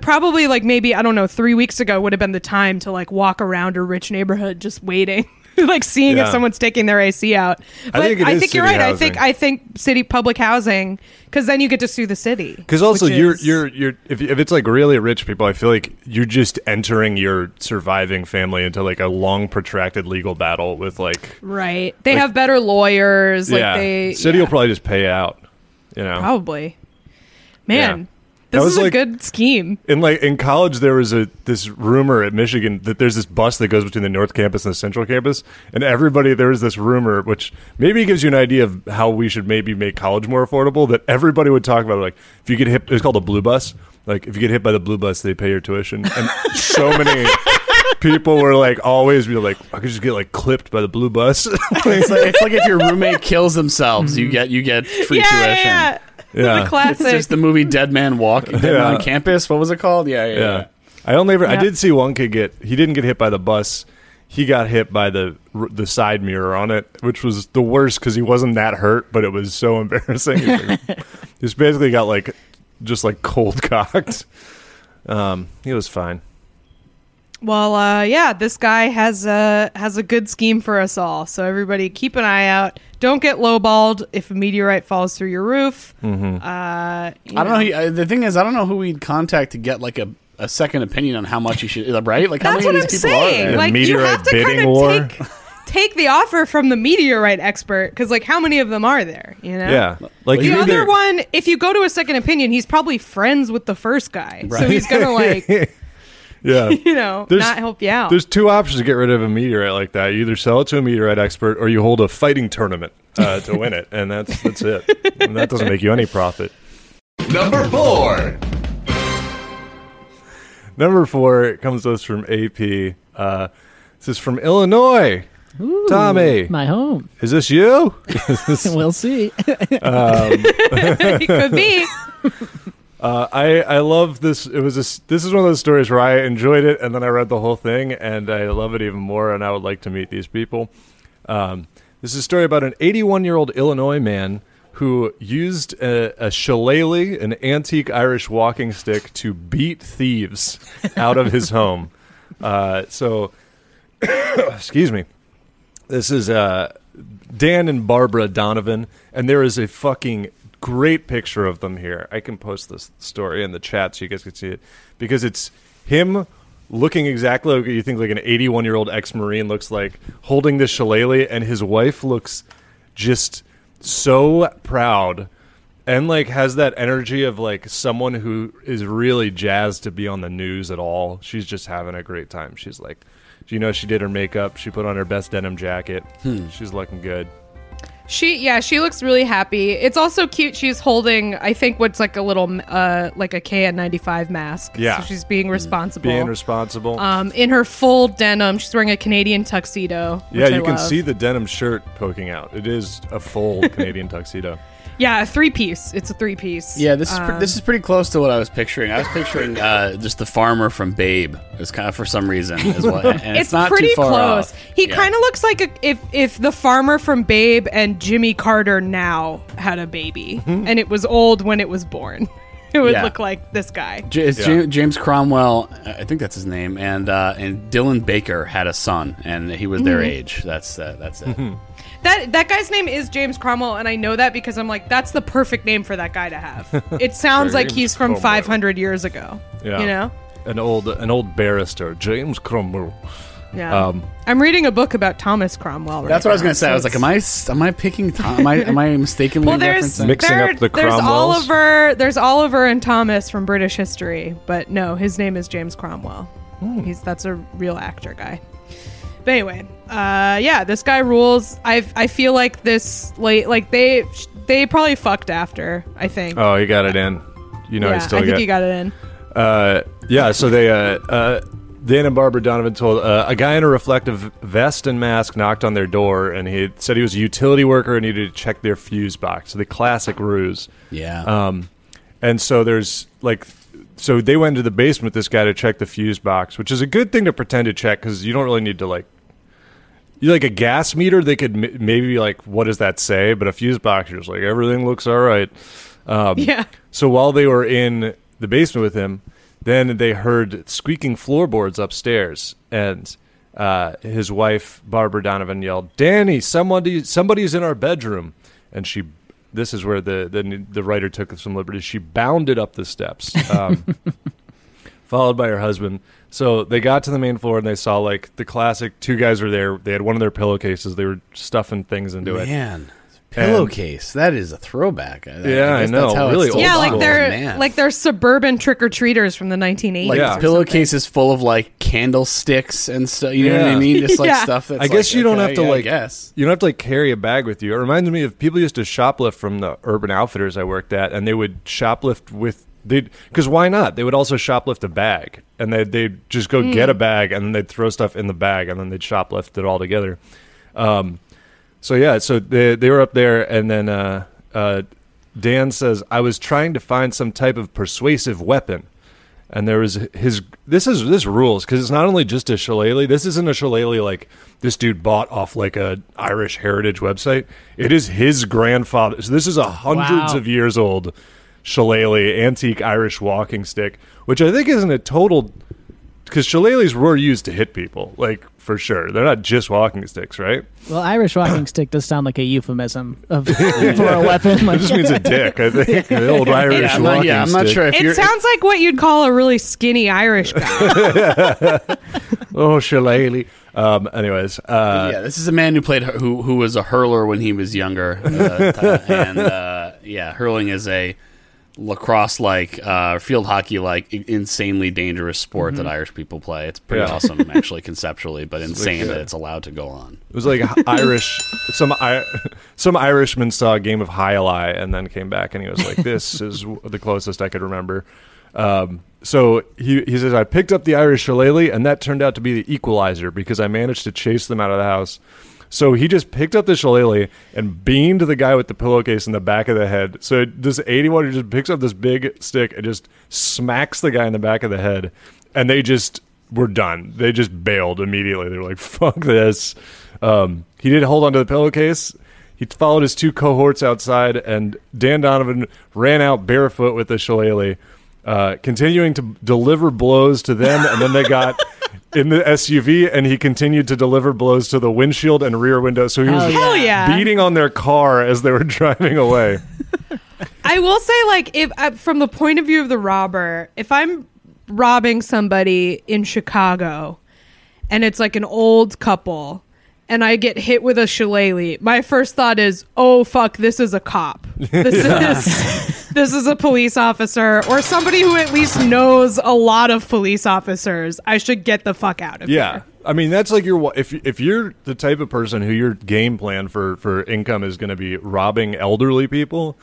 probably like maybe, I don't know, 3 weeks ago would have been the time to like walk around a rich neighborhood just waiting. Like seeing if someone's taking their AC out. But I think you're right. Housing. I think city public housing, because then you get to sue the city. Because also you're if it's like really rich people, I feel like you're just entering your surviving family into like a long protracted legal battle with like right. They like, have better lawyers. Like city will probably just pay out. You know, probably. Man. Yeah. This is a good scheme. And like in college, there was this rumor at Michigan that there's this bus that goes between the North Campus and the Central Campus, and everybody, there was this rumor, which maybe gives you an idea of how we should maybe make college more affordable, that everybody would talk about, like, if you get hit, it's called a blue bus, like if you get hit by the blue bus, they pay your tuition. And so many people were like, always be like, I could just get like clipped by the blue bus. it's like if your roommate kills themselves, you get free tuition. Yeah. Yeah, the classic. It's just the movie Dead Man Walking, Dead Man on Campus. What was it called? Yeah. I did see one kid he didn't get hit by the bus. He got hit by the side mirror on it, which was the worst because he wasn't that hurt, but it was so embarrassing. He basically got just cold cocked. He was fine. Well, this guy has a good scheme for us all. So everybody, keep an eye out. Don't get lowballed if a meteorite falls through your roof. Mm-hmm. I don't know. The thing is, I don't know who we'd contact to get a second opinion on how much you should. Right? Like, how many of these people are there? Like, you have to kind of take the offer from the meteorite expert, because like how many of them are there? You know. Yeah. Like the other one, if you go to a second opinion, he's probably friends with the first guy, right. So he's gonna like. Yeah, not help you out. There's two options to get rid of a meteorite like that. You either sell it to a meteorite expert, or you hold a fighting tournament to win it, and that's it. And that doesn't make you any profit. Number four, it comes to us from AP. This is from Illinois. Ooh, Tommy, my home. Is this you? We'll see. It could be. I love this. This is one of those stories where I enjoyed it, and then I read the whole thing, and I love it even more, and I would like to meet these people. This is a story about an 81-year-old Illinois man who used a shillelagh, an antique Irish walking stick, to beat thieves out of his home. Excuse me. This is Dan and Barbara Donovan, and there is a fucking great picture of them here. I can post this story in the chat so you guys can see it, because it's him looking exactly like you think like an 81-year-old ex-Marine looks like, holding this shillelagh, and his wife looks just so proud and like has that energy of like someone who is really jazzed to be on the news at all. She's just having a great time. She's like, she did her makeup. She put on her best denim jacket. She's looking good. She looks really happy. It's also cute. She's holding, I think, what's like a little, like a KN95 mask. Yeah. So she's being responsible. In her full denim. She's wearing a Canadian tuxedo. Yeah, you can see the denim shirt poking out. It is a full Canadian tuxedo. Yeah, a three-piece. It's a three-piece. Yeah, this is pretty close to what I was picturing. I was picturing just the farmer from Babe. It's kind of for some reason as well. And it's not pretty too far close. Off. He kind of looks like if the farmer from Babe and Jimmy Carter now had a baby, and it was old when it was born. It would look like this guy. James Cromwell, I think that's his name, and Dylan Baker had a son, and he was their age. That's it. Mm-hmm. That guy's name is James Cromwell, and I know that because I'm like, that's the perfect name for that guy to have. It sounds like he's from Cromwell. 500 years ago. Yeah. You know, an old barrister, James Cromwell. Yeah, I'm reading a book about Thomas Cromwell. That's what I was going to say. I was like, am I picking Tom? Am I mistakenly referencing? Mixing up the Cromwells? There's Oliver and Thomas from British history, but no, his name is James Cromwell. That's a real actor guy. But anyway, this guy rules. I feel like this they probably fucked after. I think. Oh, he got it in. He got it in. So they. Dan and Barbara Donovan told a guy in a reflective vest and mask knocked on their door, and he said he was a utility worker and needed to check their fuse box. So the classic ruse. Yeah. And so there's so they went to the basement with this guy to check the fuse box, which is a good thing to pretend to check, because you don't really need to a gas meter. They could maybe what does that say? But a fuse box, you're just like, everything looks all right. Yeah. So while they were in the basement with him, then they heard squeaking floorboards upstairs, and his wife, Barbara Donovan, yelled, "Danny, somebody's in our bedroom!" And she, this is where the writer took some liberties. She bounded up the steps, followed by her husband. So they got to the main floor, and they saw the classic. Two guys were there. They had one of their pillowcases. They were stuffing things into it. Man. Pillowcase. That is a throwback. I know. That's how really old. Yeah, like they're suburban trick-or-treaters from the 1980s. Like pillowcases full of like candlesticks and stuff. You know what I mean? Just like stuff that's you don't have to like carry a bag with you. It reminds me of people used to shoplift from the Urban Outfitters I worked at, and they would shoplift with because why not? They would also shoplift a bag, and they'd just go get a bag, and then they'd throw stuff in the bag, and then they'd shoplift it all together. So they were up there, and then Dan says, I was trying to find some type of persuasive weapon, and there was this rules, because it's not only just a shillelagh. This isn't a shillelagh like this dude bought off like a Irish heritage website. It is his grandfather. So this is a hundreds of years old shillelagh, antique Irish walking stick, which I think isn't a total, because shillelaghs were used to hit people, like for sure. They're not just walking sticks, right? Well, Irish walking stick does sound like a euphemism for a weapon. Like, it just means a dick, I think. The old Irish walking stick. I'm not sure if it sounds like what you'd call a really skinny Irish guy. Oh, shillelagh. Anyways, this is a man who was a hurler when he was younger, and hurling is a lacrosse field hockey insanely dangerous sport that Irish people play. It's pretty awesome actually conceptually, but insane that it's allowed to go on. It was like Irish some Irishman saw a game of High-A-Lie and then came back and he was like, this is the closest I could remember. So he says, I picked up the Irish shillelagh and that turned out to be the equalizer because I managed to chase them out of the house. So he just picked up the shillelagh and beamed the guy with the pillowcase in the back of the head. So this 81 just picks up this big stick and just smacks the guy in the back of the head. And they just were done. They just bailed immediately. They were like, fuck this. He did hold onto the pillowcase. He followed his two cohorts outside, and Dan Donovan ran out barefoot with the shillelagh, continuing to deliver blows to them. And then they got in the SUV, and he continued to deliver blows to the windshield and rear window. So he was beating on their car as they were driving away. I will say, like, if from the point of view of the robber, if I'm robbing somebody in Chicago and it's like an old couple and I get hit with a shillelagh, my first thought is, oh, fuck, this is a cop. This is a police officer or somebody who at least knows a lot of police officers. I should get the fuck out of here. Yeah. I mean, that's like if you're the type of person who your game plan for income is going to be robbing elderly people,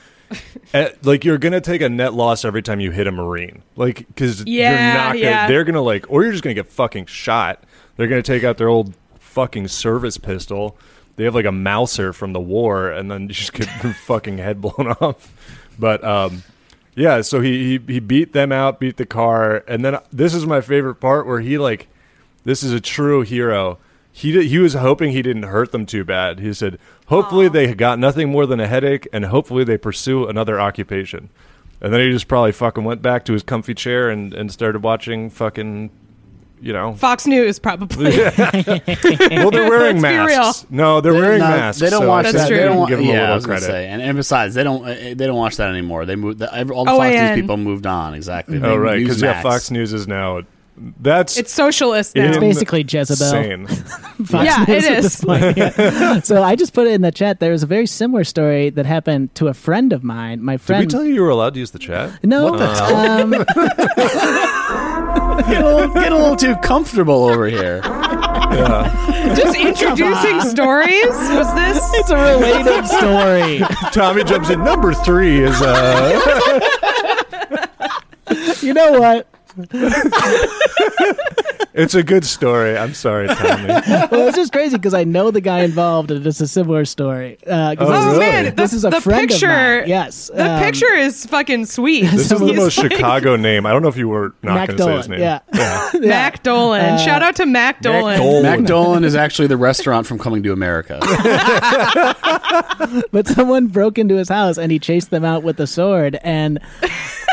like you're going to take a net loss every time you hit a Marine. Like, because they're going to like, or you're just going to get fucking shot. They're going to take out their old fucking service pistol. They have like a Mauser from the war and then just get your fucking head blown off. But, so he beat them out, beat the car, and then this is my favorite part where he, like, this is a true hero. He was hoping he didn't hurt them too bad. He said, hopefully they got nothing more than a headache, and hopefully they pursue another occupation. And then he just probably fucking went back to his comfy chair and started watching fucking, you know, Fox News probably. Well, they're wearing masks. No, they're wearing masks. They don't watch that. They don't give them a little credit. And besides, they don't watch that anymore. They moved all the Fox News people moved on. Exactly. Oh right, because Fox News is now it's socialist now. It's basically Jezebel. Fox News it is. Yeah. So I just put it in the chat. There was a very similar story that happened to a friend of mine. My friend. Did we tell you were allowed to use the chat? No. What get a little too comfortable over here. Yeah. Just introducing stories? Was this? It's a related story. Tommy jumps in. Number 3 is... You know what? It's a good story. I'm sorry, Tommy. Well, it's just crazy because I know the guy involved, and it's a similar story. Man, this is a friend picture, of mine. Yes, the picture is fucking sweet. This is the most Chicago name. I don't know if you were not going to say his name. Yeah. Mack Dolan. Shout out to Mack Dolan. Mack Dolan is actually the restaurant from Coming to America. But someone broke into his house and he chased them out with a sword and.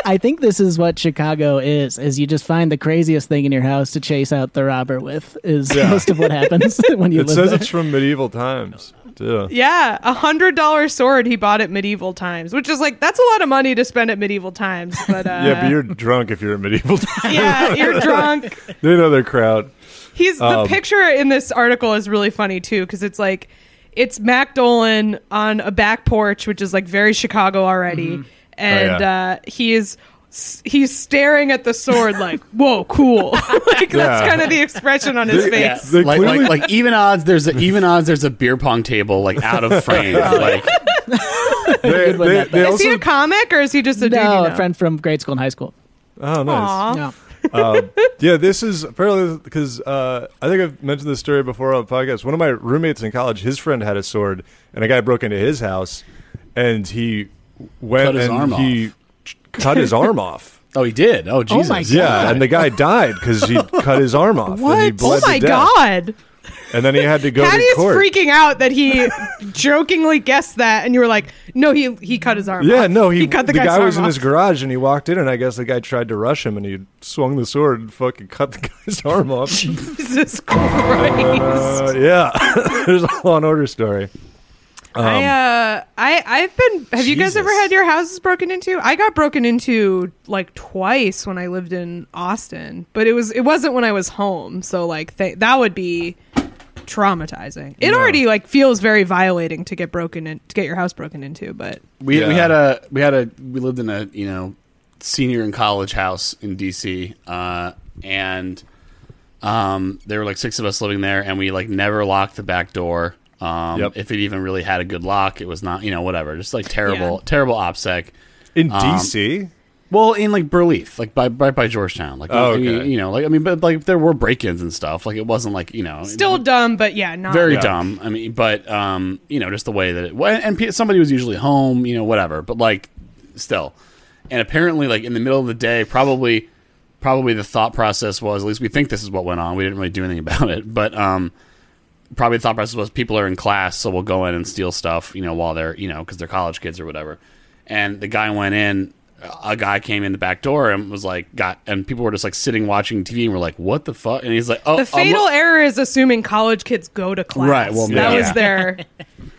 I think this is what Chicago is you just find the craziest thing in your house to chase out the robber with is most of what happens when you live there. It says it's from Medieval Times. Too. Yeah, $100 sword he bought at Medieval Times, which is like, that's a lot of money to spend at Medieval Times. But, but you're drunk if you're at Medieval Times. Yeah, you're drunk. They know their crowd. The picture in this article is really funny, too, because it's like, it's Mack Dolan on a back porch, which is like very Chicago already. Mm-hmm. And he's staring at the sword like, whoa, cool. Like that's kind of the expression on his face. Yeah. Like even odds there's a beer pong table like out of frame. Like they also, is he a comic or is he just a dude? No, a friend from grade school and high school. Oh, nice. Yeah. This is apparently because I think I've mentioned this story before on the podcast. One of my roommates in college, his friend had a sword, and a guy broke into his house, and he went cut his arm off. Oh, he did? Oh, Jesus. Oh my God. Yeah, and the guy died because he cut his arm off. What? And he bled to death. God. And then he had to go to court. Patty is freaking out that he jokingly guessed that, and you were like, no, he cut his arm off. Yeah, no, he cut the guy's arm off. The guy was in his garage, and he walked in, and I guess the guy tried to rush him, and he swung the sword and fucking cut the guy's arm off. Jesus Christ. Yeah, there's a Law & Order story. Have you guys ever had your houses broken into? I got broken into like twice when I lived in Austin, but it wasn't when I was home. So like that would be traumatizing. It already like feels very violating to get your house broken into. But we lived in a senior in college house in DC, and there were like six of us living there, and we like never locked the back door. If it even really had a good lock, it was not, whatever, just like terrible OPSEC in DC. Well, in like Burleith, like by Georgestown, like, but there were break-ins and stuff. Like it wasn't like, still dumb, but not very dumb. I mean, but just the way that it went, and somebody was usually home, whatever, but like still, and apparently like in the middle of the day, probably the thought process was, at least we think this is what went on. We didn't really do anything about it, but, probably the thought process was people are in class, so we'll go in and steal stuff, while they're, because they're college kids or whatever. And the guy went in, a guy came in the back door and was like, and people were just like sitting watching TV and were like, what the fuck? And he's like, oh, the fatal error is assuming college kids go to class. Right. Well, that was their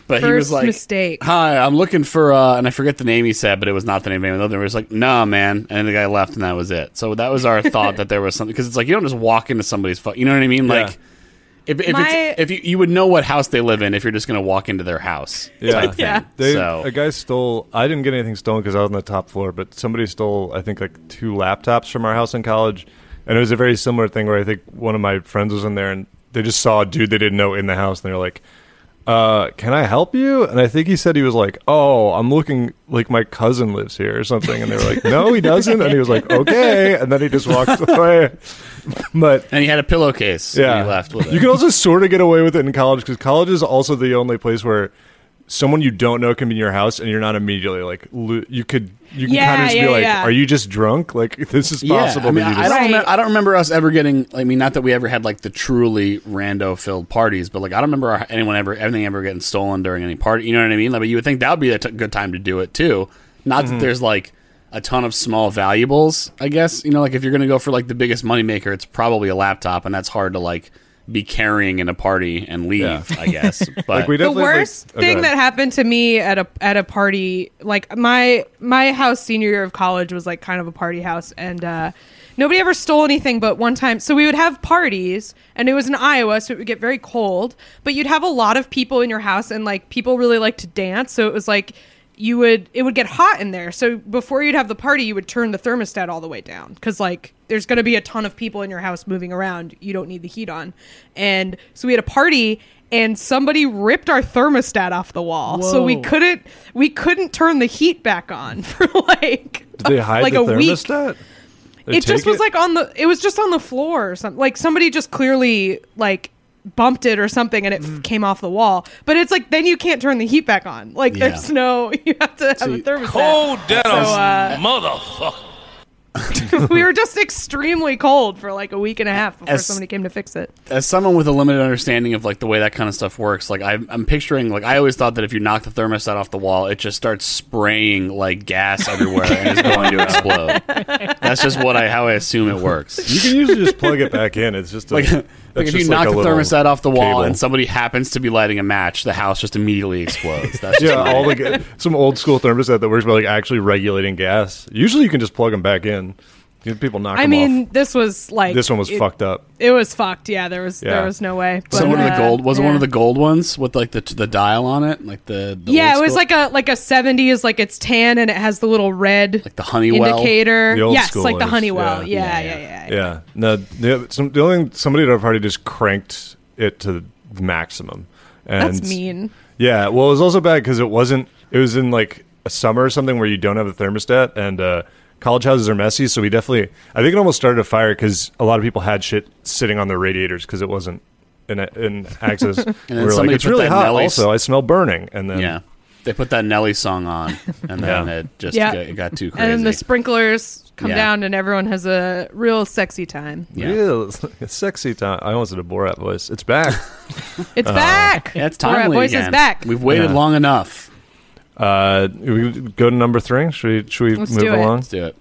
but first he was like, mistake. Hi, I'm looking for, and I forget the name he said, but it was not the name of another. He was like, nah, man. And the guy left, and that was it. So that was our thought that there was something, because it's like, you don't just walk into somebody's, you know what I mean? Yeah. Like, If you would know what house they live in if you're just going to walk into their house. Yeah. Yeah. A guy stole... I didn't get anything stolen because I was on the top floor, but somebody stole, I think, like 2 laptops from our house in college. And it was a very similar thing where I think one of my friends was in there and they just saw a dude they didn't know in the house. And they were like, can I help you? And I think he said he was like, oh, I'm looking... like my cousin lives here or something. And they were like, no, he doesn't. And he was like, okay. And then he just walked away. And he had a pillowcase. Yeah. And he left with it. You can also sort of get away with it in college because college is also the only place where someone you don't know can be in your house and you're not immediately like, you can kind of just be like, are you just drunk? Like this is possible. Yeah, I don't remember us ever getting, not that we ever had like the truly rando filled parties, but like, I don't remember anything ever getting stolen during any party. You know what I mean? Like, but you would think that would be a good time to do it too. Not that there's like a ton of small valuables, I guess, like if you're going to go for like the biggest moneymaker, it's probably a laptop and that's hard to like be carrying in a party and leave, I guess. But the worst thing that happened to me at a party, like my house senior year of college was like kind of a party house, and nobody ever stole anything, but one time, so we would have parties, and it was in Iowa, so it would get very cold, but you'd have a lot of people in your house, and like people really like to dance, so it was like it would get hot in there. So before you'd have the party, you would turn the thermostat all the way down because like there's going to be a ton of people in your house moving around. You don't need the heat on. And so we had a party and somebody ripped our thermostat off the wall. Whoa. So we couldn't turn the heat back on for like a week. It was just on the floor or something. Like somebody just clearly like bumped it or something and it came off the wall, but it's like then you can't turn the heat back on, like there's no, you have to have a thermostat. Cold down, so, motherfucker. We were just extremely cold for like a week and a half before somebody came to fix it. As someone with a limited understanding of like the way that kind of stuff works, like I'm picturing, like I always thought that if you knock the thermostat off the wall, it just starts spraying like gas everywhere and it's going to explode. That's just how I assume it works. You can usually just plug it back in. It's just like if you knock the thermostat off the wall and somebody happens to be lighting a match, the house just immediately explodes. That's some old school thermostat that works by like actually regulating gas. Usually you can just plug them back in. People knock them off. I mean, this was like... This one was fucked up. It was fucked, yeah. There was no way. But, so one of the gold... Was it one of the gold ones with like the dial on it? Like the yeah, it was like a 70s, like it's tan and it has the little red... Like the Honeywell? Indicator. The old school like the Honeywell. Yeah. No, the only thing, somebody at our party just cranked it to the maximum. And that's mean. Yeah, well, it was also bad because it wasn't... It was in like a summer or something where you don't have a thermostat and... College houses are messy, so we definitely... I think it almost started a fire because a lot of people had shit sitting on their radiators because it wasn't in access. And we were like, it's really hot also. I smell burning. And then... Yeah. They put that Nelly song on, and then it just got too crazy. And then the sprinklers come down, and everyone has a real sexy time. Yeah. Real sexy time. I almost did a Borat voice. It's back. It's back. Yeah, it's timely Borat voice again. Is back. We've waited long enough. We go to number three. Should we move along? Let's do it.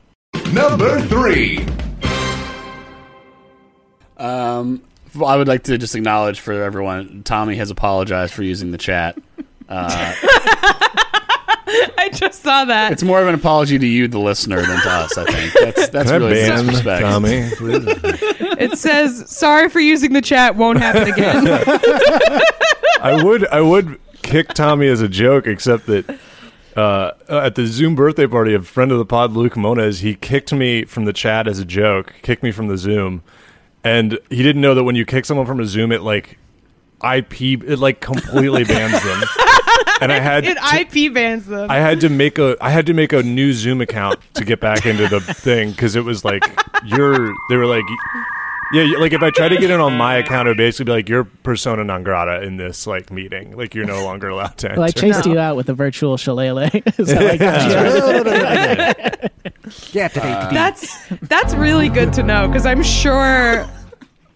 Number three. I would like to just acknowledge for everyone, Tommy has apologized for using the chat. I just saw that. It's more of an apology to you, the listener, than to us, I think. That's really disrespect. Tommy. It says, sorry for using the chat, won't happen again. I would kick Tommy as a joke, except that at the Zoom birthday party, a friend of the pod, Luke Moniz, he kicked me from the chat as a joke, kicked me from the Zoom, and he didn't know that when you kick someone from a Zoom, it like IP, it like completely bans them. And I had IP bans them. I had to make a new Zoom account to get back into the thing because it was like they were like. Yeah, like if I try to get in on my account, it would basically be like, you're persona non grata in this like meeting. Like you're no longer allowed to enter. Well, I chased you out with a virtual shillelagh. That's really good to know because I'm sure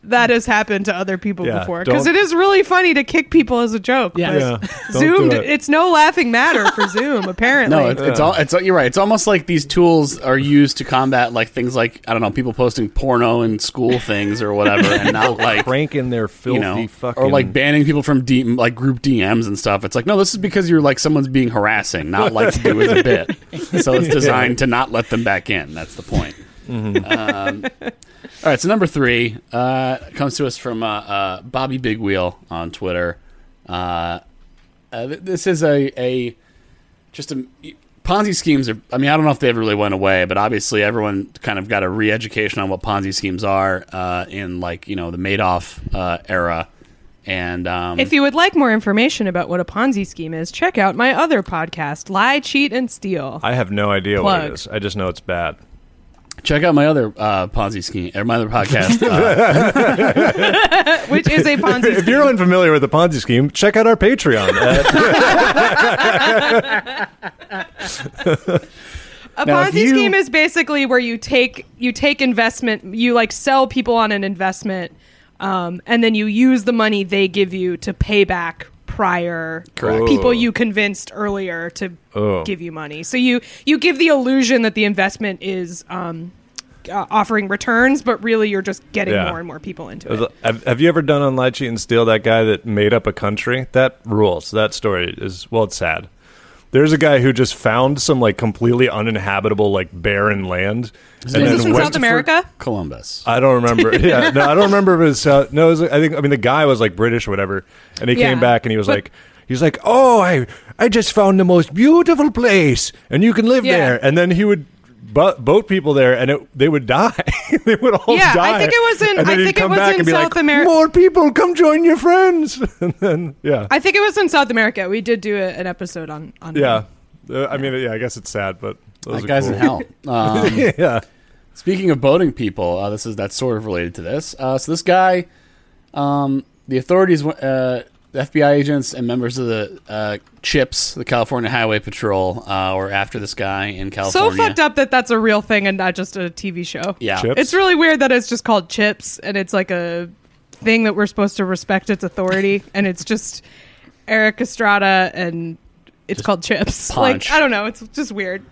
that has happened to other people before. Because it is really funny to kick people as a joke. Yeah. Zoomed, it's no laughing matter for Zoom, apparently. No, it's all. You're right. It's almost like these tools are used to combat like things like, I don't know, people posting porno in school things or whatever, and not like cranking their filthy fucking, or like banning people from like group DMs and stuff. It's like, no, this is because you're like someone's being harassing, not like to do with a bit. So it's designed to not let them back in. That's the point. Mm-hmm. All right, so number three comes to us from Bobby Big Wheel on Twitter. This is a Ponzi schemes are. I mean, I don't know if they ever really went away, but obviously everyone kind of got a re-education on what Ponzi schemes are in like the Madoff era. And if you would like more information about what a Ponzi scheme is, check out my other podcast, Lie, Cheat, and Steal. I have no idea what it is. I just know it's bad. Check out my other Ponzi scheme, or my other podcast, which is a Ponzi scheme. If you're unfamiliar with the Ponzi scheme, check out our Patreon. A Ponzi scheme is basically where you take investment, you like sell people on an investment, and then you use the money they give you to pay back prior people you convinced earlier to give you money. So you give the illusion that the investment is offering returns, but really you're just getting more and more people into it. Have you ever done on Lie, Cheat, and Steal that guy that made up a country? That rules. That story is, well, it's sad. There's a guy who just found some like completely uninhabitable, like barren land. Is this from South America? Columbus. I don't remember. Yeah, no, I don't remember if it was South. No, it was, I mean the guy was like British or whatever, and he came back and he was like, oh, I just found the most beautiful place, and you can live there. And then he would boat people there, and they would die. They would all die. I think it was in. And then I think it was in South America. More people, come join your friends. And then, I think it was in South America. We did do an episode on. Yeah, I mean, I guess it's sad, but those that guy's cool. In hell. Yeah. Speaking of boating people, that's sort of related to this. So this guy, the authorities, the FBI agents, and members of the CHIPS, the California Highway Patrol, were after this guy in California. So fucked up that that's a real thing and not just a TV show. Yeah, Chips? It's really weird that it's just called CHIPS, and it's like a thing that we're supposed to respect its authority, and it's just Eric Estrada, and it's just called CHIPS. Punch. Like I don't know, it's just weird.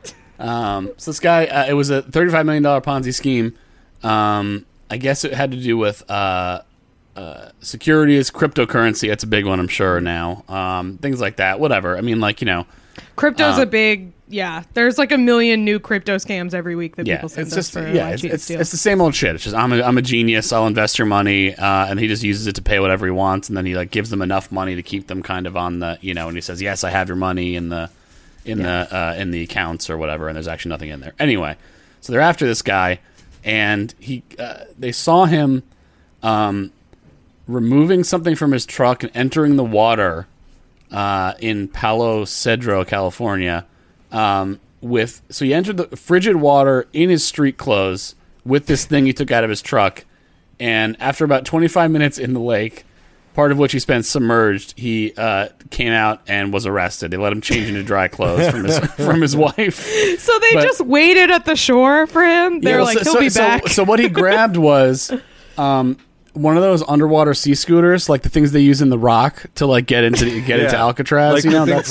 So this guy, it was a $35 million Ponzi scheme. I guess it had to do with... securities, cryptocurrency, that's a big one, I'm sure now. Things like that, whatever. I mean, like, crypto's a big Yeah, there's like a million new crypto scams every week that people send us for. Yeah, it's the same old shit. It's just I'm a genius. I'll invest your money, and he just uses it to pay whatever he wants, and then he like gives them enough money to keep them kind of on the, you know, and he says, yes, I have your money in the accounts or whatever, and there's actually nothing in there. Anyway, so they're after this guy, and he they saw him removing something from his truck and entering the water in Palo Cedro, California. So he entered the frigid water in his street clothes with this thing he took out of his truck, and after about 25 minutes in the lake, part of which he spent submerged, he came out and was arrested. They let him change into dry clothes from his wife. So they just waited at the shore for him. They were like, he'll be back. So what he grabbed was one of those underwater sea scooters, like the things they use in The Rock to like get into Alcatraz. Like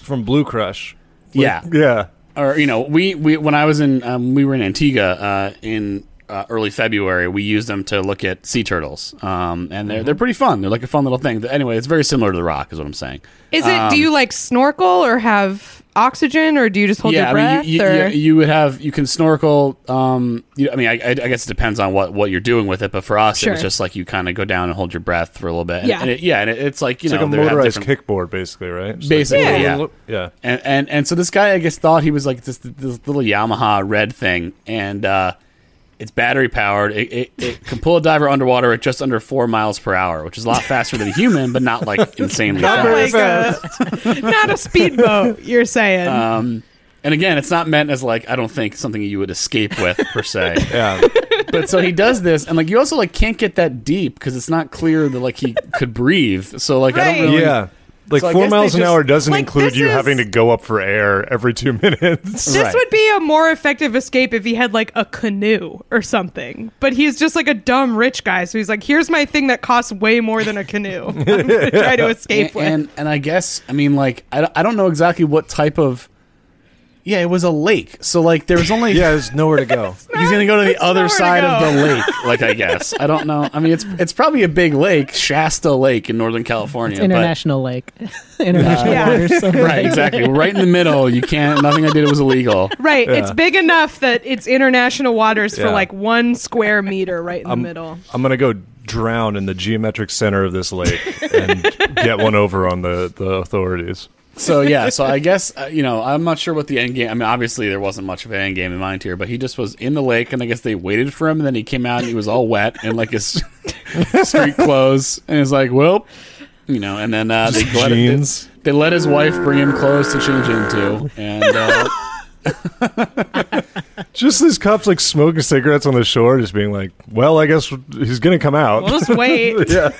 from Blue Crush. Yeah. Yeah. Or, you know, we when I was in, we were in Antigua in early February, we used them to look at sea turtles. And they're pretty fun. They're like a fun little thing. Anyway, it's very similar to The Rock is what I'm saying. Is it, do you like snorkel or have oxygen, or do you just hold your breath? You can snorkel. I guess it depends on what you're doing with it, but for us, It was just like you kind of go down and hold your breath for a little bit. And, it's like, you know, like a motorized kickboard, basically, right? Basically, yeah. And so this guy, I guess, thought he was like this little Yamaha red thing, and it's battery powered. It can pull a diver underwater at just under 4 miles per hour, which is a lot faster than a human, but not like insanely fast. Not a speedboat, you're saying. And again, it's not meant as like, I don't think something you would escape with per se. Yeah. But so he does this, and like you also like can't get that deep because it's not clear that like he could breathe. So like I don't really. Yeah. Like, so 4 miles an hour doesn't include you having to go up for air every 2 minutes. This would be a more effective escape if he had, like, a canoe or something. But he's just, like, a dumb rich guy. So he's like, here's my thing that costs way more than a canoe. I'm going to try to escape with. And I guess, I mean, like, I don't know exactly what type of... Yeah, it was a lake. So, like, there was only... yeah, there's nowhere to go. He's going to go to the other side of the lake, like, I guess. I don't know. I mean, it's probably a big lake, Shasta Lake in Northern California. It's international lake. International waters. So right, exactly. Right in the middle. You can't... Nothing I did was illegal. Right. Yeah. It's big enough that it's international waters for, like, 1 square meter right in the middle. I'm going to go drown in the geometric center of this lake and get one over on the authorities. So, yeah, so I guess, you know, I'm not sure what the end game... I mean, obviously, there wasn't much of an end game in mind here, but he just was in the lake, and I guess they waited for him, and then he came out, and he was all wet in, like, his street clothes, and he's like, well, you know, and then they let his wife bring him clothes to change into, and... just these cops like smoking cigarettes on the shore, just being like, well, I guess he's gonna come out. We'll just wait. Yeah.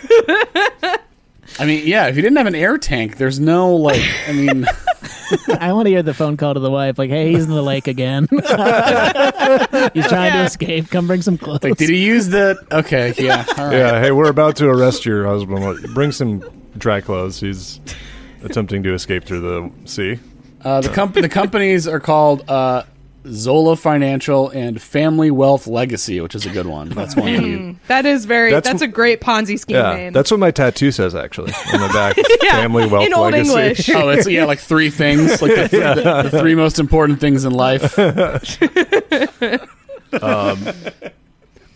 I mean, yeah, if you didn't have an air tank, there's no, like, I mean... I want to hear the phone call to the wife, like, hey, he's in the lake again. He's trying to escape. Come bring some clothes. Like, did he use the... Okay, yeah, all right. Yeah, hey, we're about to arrest your husband. Bring some dry clothes. He's attempting to escape through the sea. The companies are called Zola Financial and Family Wealth Legacy, which is a good one. That's one. That's a great Ponzi scheme name. That's what my tattoo says, actually, on the back. Family Wealth Legacy. Old English. Oh, it's like 3 things, like the 3 most important things in life.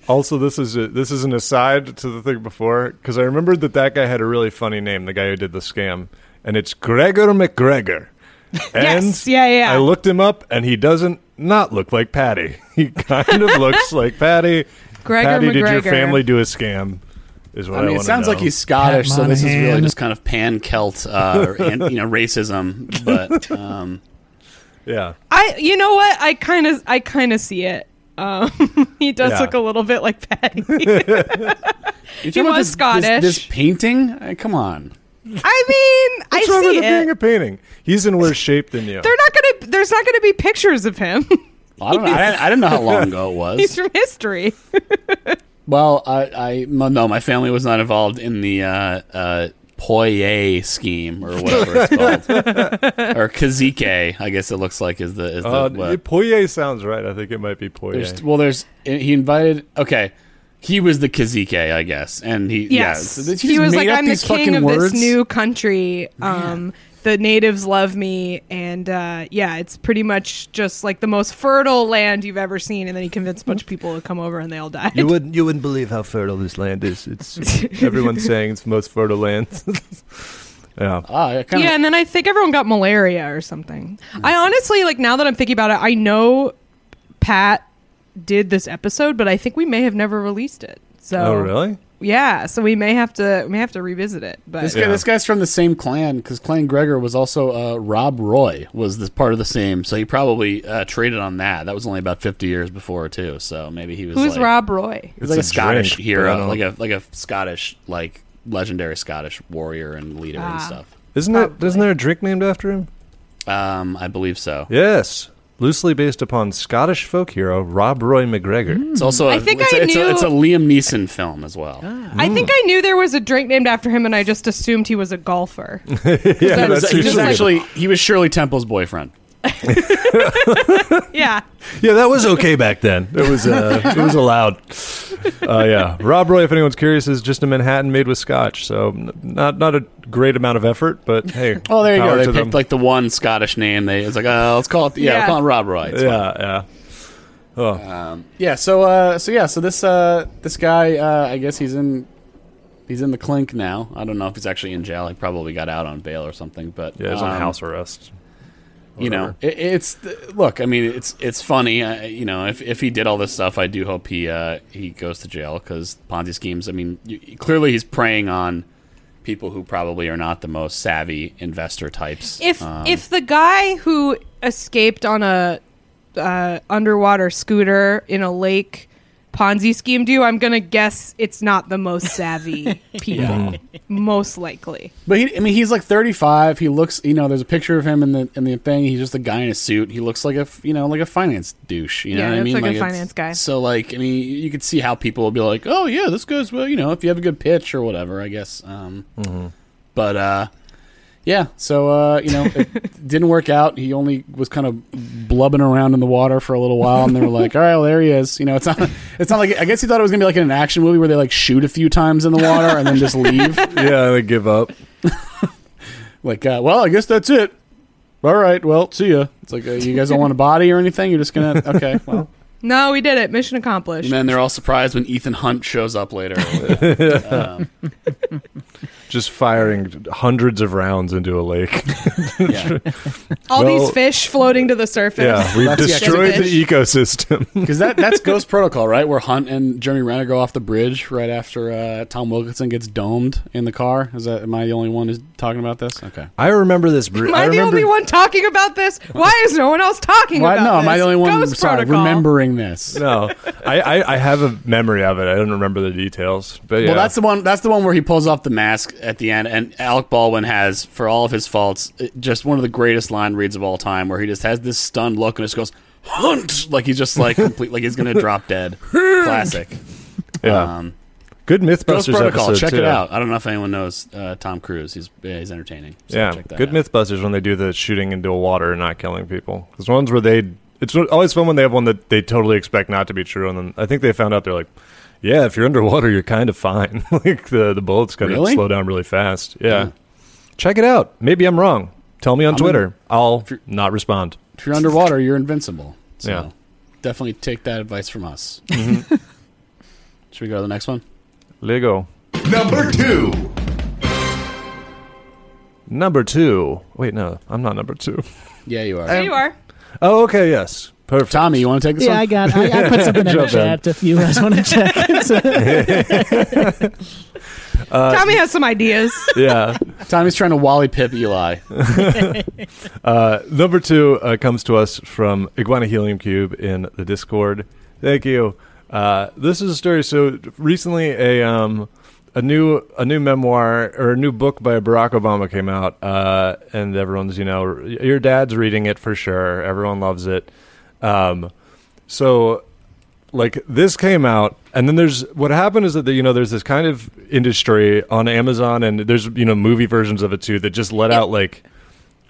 Also, this is an aside to the thing before, because I remembered that guy had a really funny name, the guy who did the scam, and it's Gregor McGregor. And I looked him up, and he doesn't not look like Patty. He kind of looks like Patty. Patty, did your family do a scam? Is what I mean. It sounds like he's Scottish, so this is really just kind of pan-Celt, racism. But yeah, you know what? I kind of see it. He does look a little bit like Patty. He was Scottish. This painting? Come on. I mean, what's wrong with being a painting? He's in worse shape than you. There's not gonna be pictures of him. Well, I don't know. I didn't know how long ago it was. He's from history. Well, no, my family was not involved in the Poye scheme or whatever it's called, or Kazike. I guess it looks like Poye sounds right. I think it might be Poye. He was the Kazike, I guess, and he was like, "I'm the king of this new country." the natives love me, and yeah, it's pretty much just like the most fertile land you've ever seen. And then he convinced a bunch of people to come over, and they all died. You wouldn't believe how fertile this land is. It's everyone's saying it's the most fertile land. Yeah. Yeah, and then I think everyone got malaria or something. I honestly, like, now that I'm thinking about it, I know Pat did this episode, but I think we may have never released it. So, oh, really? Yeah, so we may have to revisit it. But this guy's from the same clan, because Clan Gregor was also Rob Roy was this part of the same, so he probably traded on that. That was only about 50 years before too, so maybe he was. Who's like, Rob Roy? He's like a Scottish drink, hero, like a Scottish, like, legendary Scottish warrior and leader and stuff. Isn't there a drink named after him? I believe so. Yes. Loosely based upon Scottish folk hero Rob Roy McGregor. It's also it's a Liam Neeson film as well. Ah. I think I knew there was a drink named after him, and I just assumed he was a golfer. Yeah, he was Shirley Temple's boyfriend. Yeah, that was okay back then. It was allowed. Yeah, Rob Roy, if anyone's curious, is just a Manhattan made with scotch. So not a great amount of effort, but hey. Oh, there you go. They picked them. Like the one Scottish name. It's like let's call it. Yeah, we'll call it Rob Roy. It's fine. Oh. So this guy, I guess he's in the clink now. I don't know if he's actually in jail. He probably got out on bail or something. But yeah, he's on house arrest. You know, look, I mean, it's funny. You know, if he did all this stuff, I do hope he goes to jail, because Ponzi schemes, I mean, clearly he's preying on people who probably are not the most savvy investor types. If the guy who escaped on a underwater scooter in a lake Ponzi schemed you, I'm going to guess it's not the most savvy people, most likely. But he's like 35. He looks, you know, there's a picture of him in the thing. He's just a guy in a suit. He looks like a finance douche. You know what I mean? Like a finance guy. So, like, I mean, you could see how people will be like, oh yeah, this goes well. You know, if you have a good pitch or whatever, I guess. But yeah, so you know, it didn't work out. He only was kind of blubbing around in the water for a little while, and they were like, "All right, well, there he is." You know, it's not like, I guess he thought it was gonna be like in an action movie where they like shoot a few times in the water and then just leave. Yeah, they give up. Like, well, I guess that's it. All right, well, see ya. It's like, you guys don't want a body or anything. You're just gonna well. No, we did it. Mission accomplished. And then they're all surprised when Ethan Hunt shows up later. Just firing hundreds of rounds into a lake. Yeah. All these fish floating to the surface. Yeah, we've destroyed the ecosystem. Because that's Ghost Protocol, right? Where Hunt and Jeremy Renner go off the bridge right after Tom Wilkinson gets domed in the car. Am I the only one who's talking about this? Okay. I remember this. Am I the only one talking about this? Why is no one else talking about this? No, am I the only one remembering this? No, I have a memory of it. I don't remember the details, but yeah. Well, that's the one where he pulls off the mask at the end, and Alec Baldwin has, for all of his faults, just one of the greatest line reads of all time, where he just has this stunned look and just goes, "Hunt!" Like he's just like complete, like he's gonna drop dead. Classic. Yeah. Good Mythbusters Protocol. Check it out. I don't know if anyone knows Tom Cruise. He's entertaining. So yeah, check that good out. Mythbusters, when they do the shooting into a water and not killing people. There's ones where it's always fun when they have one that they totally expect not to be true, and then I think they found out, they're like, yeah, if you're underwater, you're kind of fine. Like, the bullets kind of slow down really fast. Yeah. Check it out. Maybe I'm wrong. Tell me on Twitter. I'll not respond. If you're underwater, you're invincible. So definitely take that advice from us. Mm-hmm. Should we go to the next one? Lego. Number two. Wait, no. I'm not number two. Yeah, you are. There you are. Oh, okay, yes. Perfect. Tommy, you want to take this one? Yeah, I put something in the chat if you guys want to check it. Tommy has some ideas. Yeah. Tommy's trying to Wally Pip Eli. Number two comes to us from Iguana Helium Cube in the Discord. Thank you. This is a story. So recently a new memoir or a new book by Barack Obama came out, and everyone's, you know, your dad's reading it for sure. Everyone loves it. So like this came out, and then there's what happened is that, you know, there's this kind of industry on Amazon, and there's, you know, movie versions of it too, that just let out like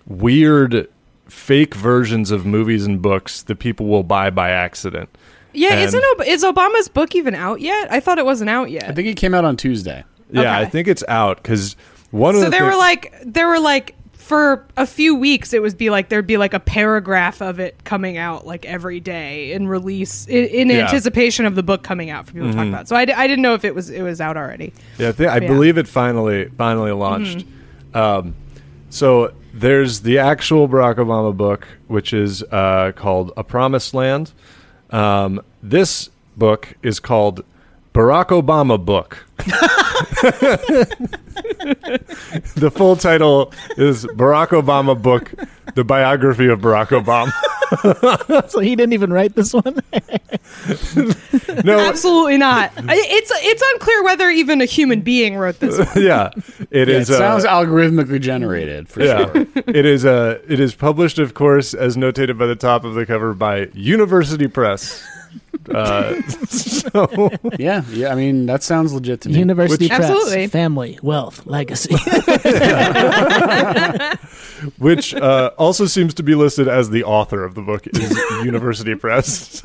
weird fake versions of movies and books that people will buy by accident. Yeah. And is Obama's book even out yet? I thought it wasn't out yet. I think it came out on Tuesday. Yeah. Okay. I think it's out. Cause one of the, so there were like for a few weeks, it would be like there'd be like a paragraph of it coming out like every day in release in anticipation of the book coming out for people to talk about. So I didn't know if it was out already. Yeah, I believe it finally launched. So there's the actual Barack Obama book, which is called A Promised Land. This book is called Barack Obama Book. The full title is Barack Obama Book, The Biography of Barack Obama. So he didn't even write this one? No, absolutely not. It's unclear whether even a human being wrote this one. It sounds algorithmically generated for sure. It is published, of course, as notated by the top of the cover, by University Press. I mean, that sounds legit to me. University Press, absolutely. Family, wealth, legacy. Which also seems to be listed as the author of the book is University Press.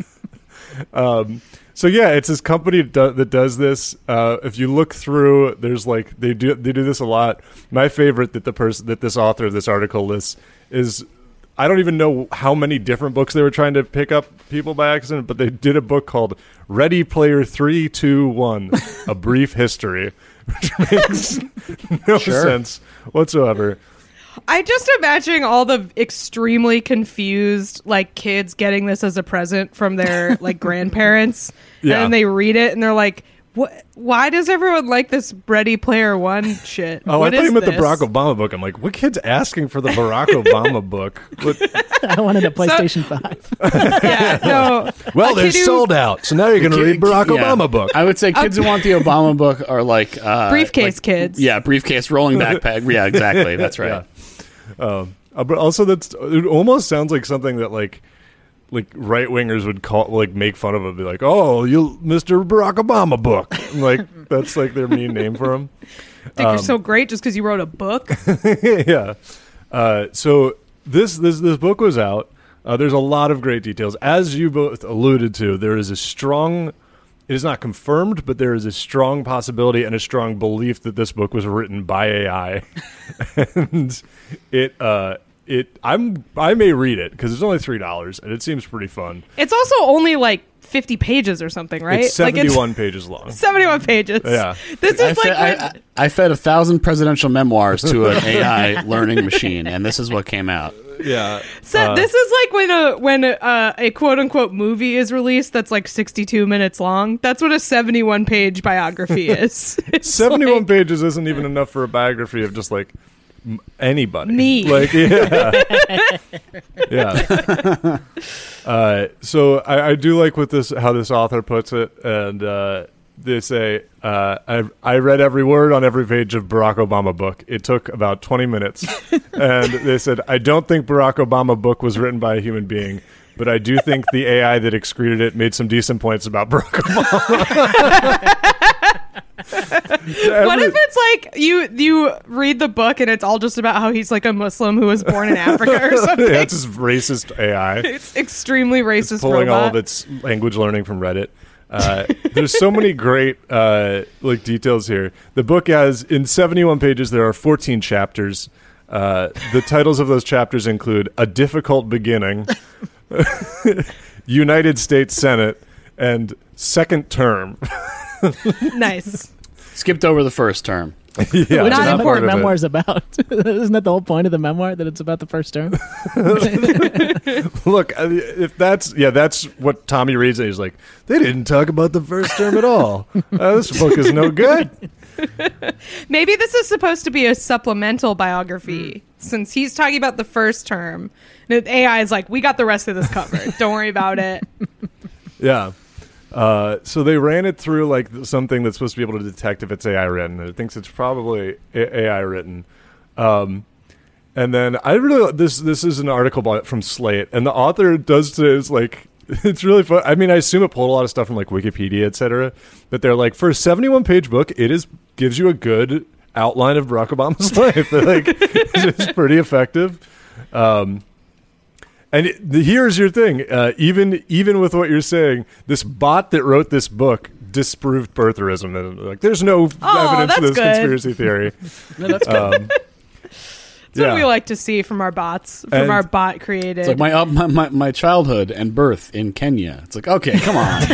It's this company that does this. If you look through, there's like they do this a lot. My favorite that this author of this article lists is. I don't even know how many different books they were trying to pick up people by accident, but they did a book called Ready Player 3, 2, 1, A Brief History, which makes no sense whatsoever. I'm just imagining all the extremely confused like kids getting this as a present from their like grandparents, and then they read it and they're like, "What? Why does everyone like this Ready Player One shit? Oh, what I thought you meant the Barack Obama book. I'm like, what kid's asking for the Barack Obama book? What? I wanted a PlayStation 5. Well, they're sold out, so now you're going to read Barack Obama book. I would say kids who want the Obama book are like... briefcase kids. Yeah, briefcase, rolling backpack. Yeah, exactly. That's right. Yeah. But also, it almost sounds like something that like right wingers would call, like make fun of him, be like, "Oh, you, Mr. Barack Obama book." I'm like that's like their mean name for him. Think you're so great just because you wrote a book? Yeah. So this book was out. There's a lot of great details, as you both alluded to. There is a strong. It is not confirmed, but there is a strong possibility and a strong belief that this book was written by AI, and it. I may read it because it's only $3 and it seems pretty fun. It's also only like 50 pages or something, right? It's 71 pages long. 71 pages. Yeah. This is I fed 1,000 presidential memoirs to an AI learning machine, and this is what came out. Yeah. So this is like when a quote unquote movie is released that's like 62 minutes long. That's what a 71 page biography is. 71 pages isn't even enough for a biography of just like anybody. Me. Like, yeah. Yeah. So I do like with this how this author puts it, and they say, I read every word on every page of Barack Obama book. It took about 20 minutes. And they said, I don't think Barack Obama book was written by a human being, but I do think the AI that excreted it made some decent points about Barack Obama. What if it's like you read the book and it's all just about how he's like a Muslim who was born in Africa or something? Yeah, it's just racist AI. It's extremely racist. It's pulling all of its language learning from Reddit. There's so many great like details here. The book has in 71 pages. There are 14 chapters. The titles of those chapters include A Difficult Beginning, United States Senate, and Second Term. Nice. Skipped over the first term. Yeah, which is what the memoir is about. Isn't that the whole point of the memoir, that it's about the first term? Look, if that's what Tommy reads, and he's like, they didn't talk about the first term at all. This book is no good. Maybe this is supposed to be a supplemental biography, since he's talking about the first term. And AI is like, we got the rest of this covered. Don't worry about it. Yeah. So they ran it through like something that's supposed to be able to detect if it's AI written. It thinks it's probably AI written. And then I really this is an article from Slate, and the author does this like it's really fun. I mean, I assume it pulled a lot of stuff from like Wikipedia, etc. But they're like, for a 71-page book, it gives you a good outline of Barack Obama's life. They're like, it's pretty effective. And here's your thing. Even with what you're saying, this bot that wrote this book disproved birtherism. And like, there's no evidence of this conspiracy theory. No, that's good. That's what we like to see from our bots, from our bot created. It's like my childhood and birth in Kenya. It's like, okay, come on. Who's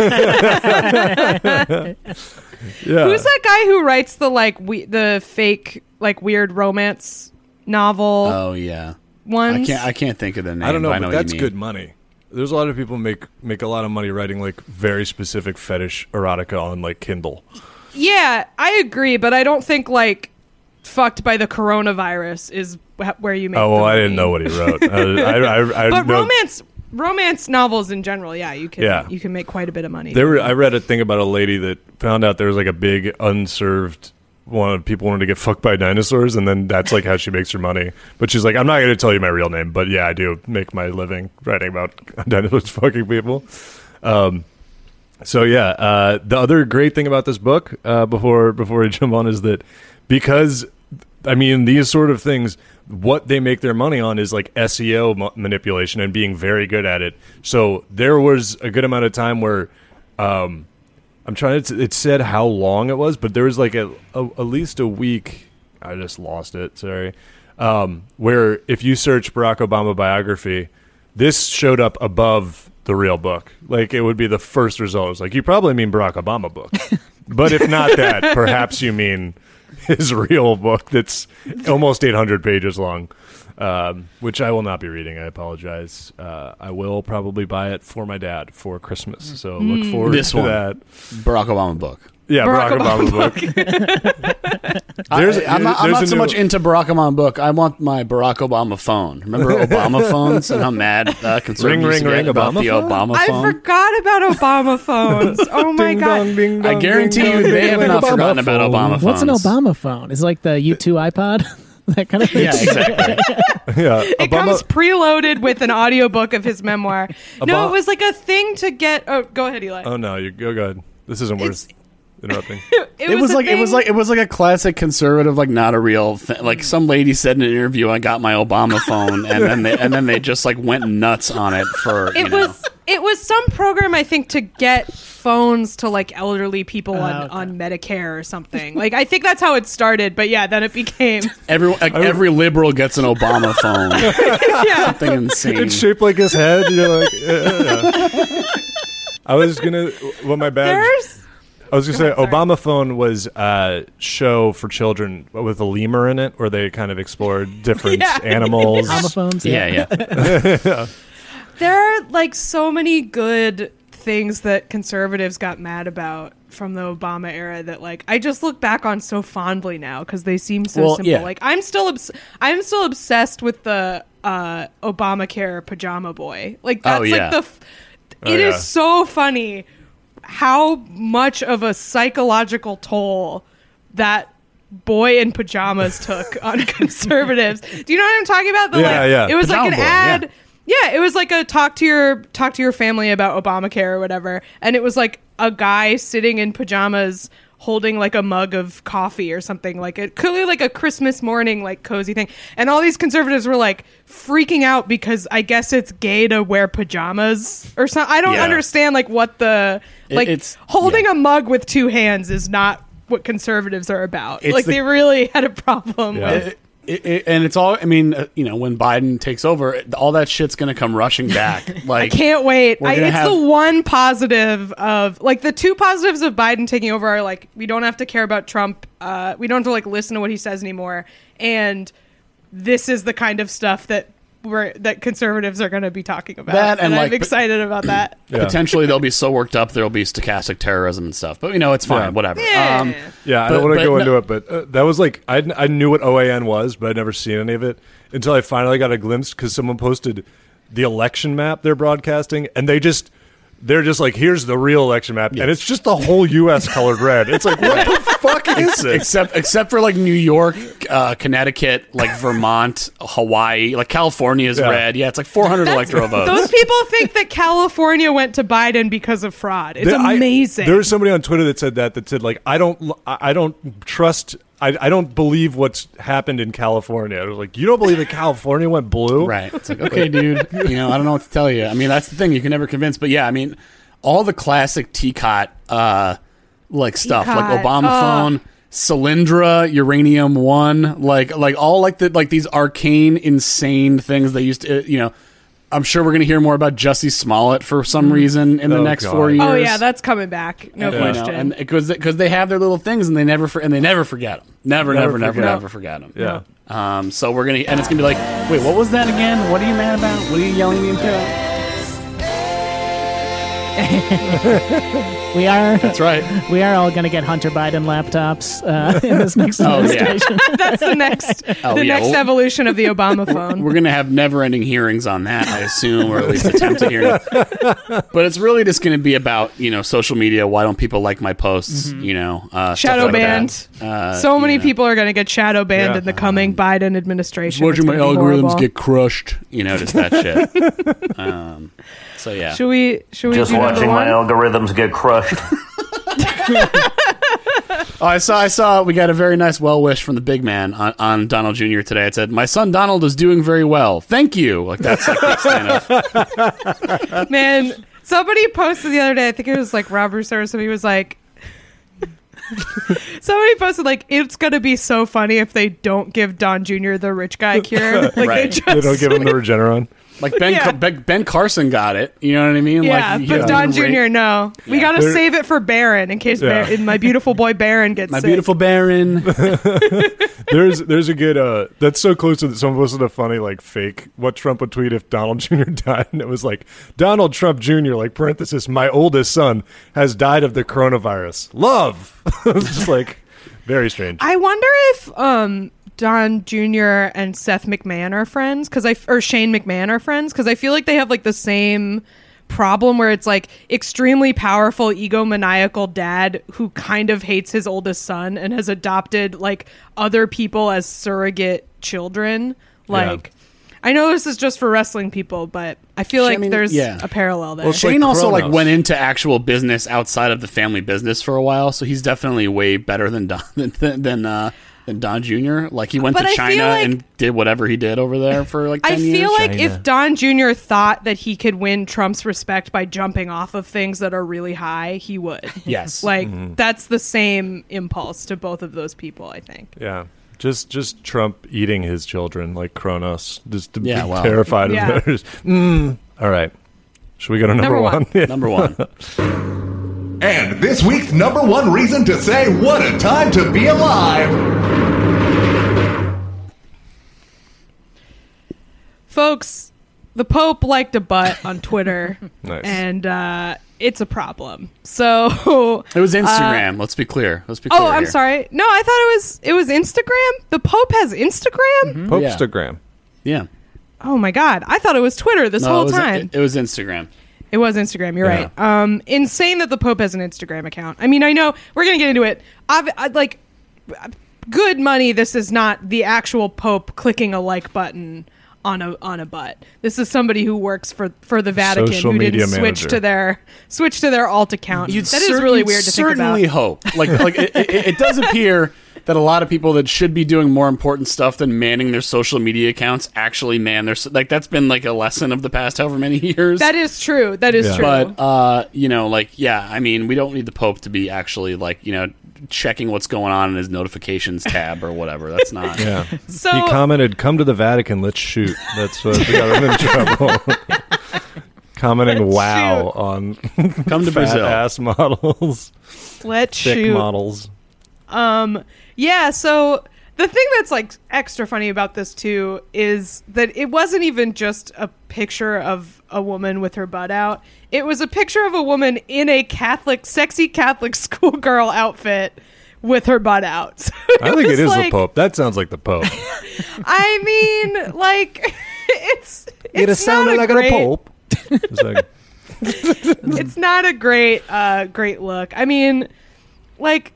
that guy who writes the the fake weird romance novel? Oh yeah, ones? I can't think of the name. I don't know, but that's good money. There's a lot of people make a lot of money writing very specific fetish erotica on Kindle. Yeah, I agree, but I don't think fucked by the coronavirus is where you make. Oh, well, I didn't know what he wrote. But romance novels in general, you can make quite a bit of money. I read a thing about a lady that found out there was a big unserved one. People wanted to get fucked by dinosaurs, and then that's how she makes her money. But she's like, I'm not going to tell you my real name, but yeah, I do make my living writing about dinosaurs fucking people. The other great thing about this book, before we jump on, is that because, I mean, these sort of things, what they make their money on is SEO manipulation and being very good at it. So there was a good amount of time where, it said how long it was, but there was at least a week. I just lost it. Sorry. Where if you search Barack Obama biography, this showed up above the real book. It would be the first result. It was you probably mean Barack Obama book. But if not that, perhaps you mean his real book that's almost 800 pages long, which I will not be reading. I apologize. I will probably buy it for my dad for Christmas. So look forward to that. Barack Obama book. Yeah, Barack Obama book. I'm not so much into Barack Obama book. I want my Barack Obama phone. Remember Obama phones and how mad conservatives get about the Obama phone? I forgot about Obama phones. Oh, my God. Dong, ding, dong, I guarantee you they have not forgotten about Obama phones. What's an Obama phone? It's like the U2 iPod? That kind of thing. Yeah, exactly. It comes preloaded with an audiobook of his memoir. No, it was a thing to get. Oh, go ahead, Eli. Oh, no, you go ahead. This isn't worse. Interrupting. It was a classic conservative, not a real thing. Some lady said in an interview, "I got my Obama phone," and then they just went nuts on it for. It was some program, I think, to get phones to elderly people on Medicare or something. I think that's how it started. But yeah, then it became every liberal gets an Obama phone. Something insane. It's shaped like his head. I was gonna. Well, my bad. I was going to say, Obama phone was a show for children with a lemur in it, where they kind of explored different animals. Obama phones, yeah. There are so many good things that conservatives got mad about from the Obama era that I just look back on so fondly now because they seem so simple. Yeah. I'm still obsessed with the Obamacare pajama boy. It is so funny how much of a psychological toll that boy in pajamas took on conservatives. Do you know what I'm talking about? It was Pajama an boy, ad. Yeah, it was a talk to your family about Obamacare or whatever. And it was a guy sitting in pajamas holding a mug of coffee or something, clearly a Christmas morning cozy thing. And all these conservatives were freaking out because I guess it's gay to wear pajamas or something. I don't understand what the it's holding a mug with two hands is not what conservatives are about. They really had a problem with. And it's all, when Biden takes over, all that shit's going to come rushing back. I can't wait. The one positive of, the two positives of Biden taking over are, we don't have to care about Trump. We don't have to, listen to what he says anymore. And this is the kind of stuff that conservatives are going to be talking about. That and I'm excited about that. Potentially they'll be so worked up there'll be stochastic terrorism and stuff. But it's fine, whatever. Yeah, I don't want to go into it, but that was I knew what OAN was, but I'd never seen any of it until I finally got a glimpse because someone posted the election map they're broadcasting, and they're just here's the real election map, and it's just the whole U.S. colored red. It's what the fuck is this? Except for New York, Connecticut, Vermont, Hawaii, California is red. Yeah, it's 400 electoral votes. Those people think that California went to Biden because of fraud. It's amazing. There was somebody on Twitter that said I don't trust. I don't believe what's happened in California. I was you don't believe that California went blue? Right. It's okay, dude, I don't know what to tell you. I mean, that's the thing. You can never convince. But, all the classic teacot stuff, Obama phone, Solyndra, Uranium One, like these arcane, insane things they used to, you know. I'm sure we're going to hear more about Jussie Smollett for some reason in the next 4 years. Oh yeah, that's coming back, no question. And because they have their little things and they never forget them. Never forget them. Yeah. So we're gonna, and it's gonna be like, wait, what was that again? What are you mad about? What are you yelling at me about? We are. That's right. We are all gonna get Hunter Biden laptops in this next administration. Yeah. That's the next. Next evolution of the Obama phone. We're gonna have never-ending hearings on that, I assume, or at least attempted hearings. But it's really just gonna be about social media. Why don't people like my posts? Mm-hmm. Shadow banned. Like so many people are gonna get shadow banned in the coming Biden administration. Watching my algorithms get crushed. Just that shit. So yeah. Should we just do watching my algorithms get crushed? I saw we got a very nice well wish from the big man on Donald Jr. today. It said, "My son Donald is doing very well. Thank you." Like that's like the extent of. Man, somebody posted the other day. I think it was like Rob Russo or somebody was like. Somebody posted like it's gonna be so funny if they don't give Don Jr. the rich guy cure. Like they don't give him the Regeneron. Like Ben Carson got it. You know what I mean? Yeah, like, but Don Jr. No, we gotta save it for Baron in case my beautiful boy Baron gets sick. My beautiful Baron. There's a good. That's so close to some of us in a funny like fake. What Trump would tweet if Donald Jr. died? And it was like Donald Trump Jr. like parenthesis. My oldest son has died of the coronavirus. Love. Just like very strange. I wonder if Don Jr. and Seth McMahon are friends or Shane McMahon are friends because I feel like they have like the same problem where it's like extremely powerful egomaniacal dad who kind of hates his oldest son and has adopted like other people as surrogate children. Like I know this is just for wrestling people, but I feel like there's a parallel there. Well, Shane also like went into actual business outside of the family business for a while, so he's definitely way better than Don than Don Jr. Like he went to China and did whatever he did over there for like 10 years. I feel like if Don Jr. thought that he could win Trump's respect by jumping off of things that are really high, he would. Yes. That's the same impulse to both of those people, I think. Yeah. Just Trump eating his children like Kronos. Just to be terrified of theirs. All right. Should we go to number one? Yeah. Number one. And this week's number one reason to say, what a time to be alive. Folks, the Pope liked a butt on Twitter. Nice. And it's a problem. So it was Instagram. Let's be clear. Oh, I'm sorry. No, I thought it was Instagram. The Pope has Instagram? Mm-hmm. Popestagram. Yeah. Oh, my God. I thought it was Twitter this whole time. It was Instagram. It was Instagram. You're right. Insane that the Pope has an Instagram account. I mean, I know we're going to get into it. Good money. This is not the actual Pope clicking a like button on a butt. This is somebody who works for the Vatican Social who didn't switch to their alt account. That is really weird to think about. Certainly hope. Like it does appear that a lot of people that should be doing more important stuff than manning their social media accounts actually man their that's been like a lesson of the past however many years. That is true. That is true. But I mean, we don't need the Pope to be actually checking what's going on in his notifications tab or whatever. That's not. Yeah. So he commented, "Come to the Vatican, let's shoot." That's what got him in trouble. Commenting, let's "Wow" shoot. On come to fat Brazil ass models, let's thick shoot models. Yeah, so the thing that's like extra funny about this too is that it wasn't even just a picture of a woman with her butt out. It was a picture of a woman in a sexy Catholic schoolgirl outfit with her butt out. So I think it is the Pope. That sounds like the Pope. I mean, like it sounded like a Pope. It's not a great great look. I mean, like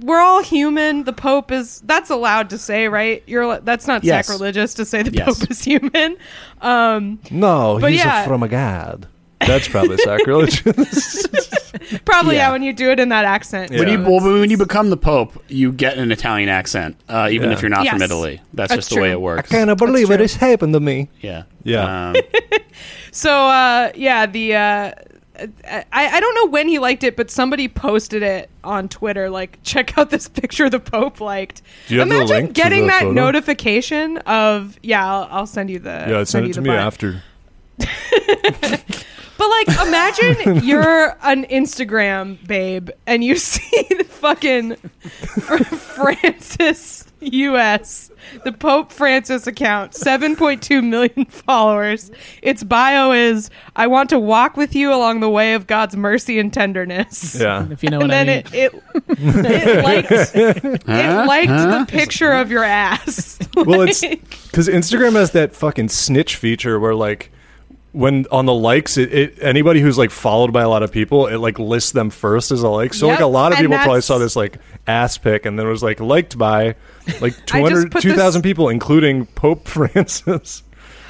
we're all human. The Pope that's allowed to say, right? That's not sacrilegious to say the Pope is human. No, he's from a god. That's probably sacrilegious. When you do it in that accent. Yeah. When you become the Pope, you get an Italian accent, even if you're not from Italy. That's just the way it works. I cannot believe it has happened to me. Yeah. So, the I don't know when he liked it, but somebody posted it on Twitter, like, check out this picture the Pope liked. Do you have the link getting to that photo? Notification of, yeah, I'll send you the... Yeah, send it to me after. But, like, imagine you're an Instagram babe and you see the fucking Francis U.S., the Pope Francis account, 7.2 million followers. Its bio is, I want to walk with you along the way of God's mercy and tenderness. Yeah. If you know what I mean. It liked the picture of your ass. Well, it's because Instagram has that fucking snitch feature where, like, when on the likes, it anybody who's like followed by a lot of people, it like lists them first as a like. So yep, like a lot of people probably saw this like ass pic and then it was like liked by like 2,000 people, including Pope Francis.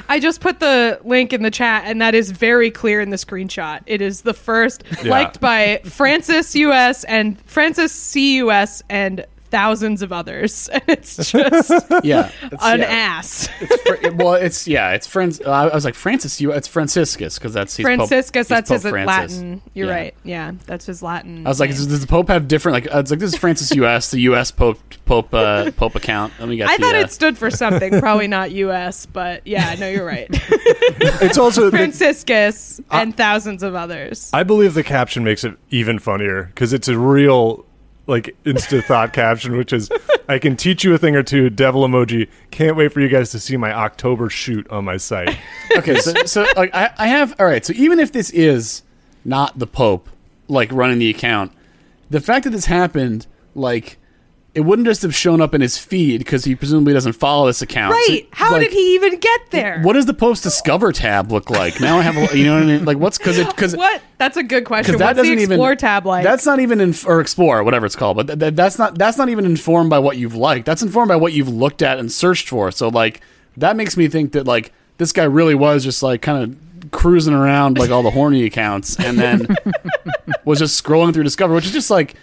I just put the link in the chat, and that is very clear in the screenshot. It is the first liked by Francis U.S. and Francis C.U.S. and thousands of others, and it's just ass. It's friends. I was like Francis. It's Franciscus because that's his Franciscus. That's his Latin. You're right. Yeah, that's his Latin. I was like, does the Pope have different? Like, I was like, this is Francis U.S. the U.S. Pope account. Let me get. I thought it stood for something. Probably not U.S., but yeah, no, you're right. It's also Franciscus and thousands of others. I believe the caption makes it even funnier because it's a real, like, insta thought caption, which is, I can teach you a thing or two, devil emoji, can't wait for you guys to see my October shoot on my site. Okay, so like I have, all right, so even if this is not the Pope like running the account, the fact that this happened, like, it wouldn't just have shown up in his feed because he presumably doesn't follow this account. Right. So, how did he even get there? What does the Pope's Discover tab look like? Now I have, you know what I mean? Like, what's, because what? That's a good question. What's the Explore tab like? That's not even, or Explore, whatever it's called, but that's not even informed by what you've liked. That's informed by what you've looked at and searched for. So, like, that makes me think that, like, this guy really was just, like, kind of cruising around, like, all the horny accounts and then was just scrolling through Discover, which is just, like,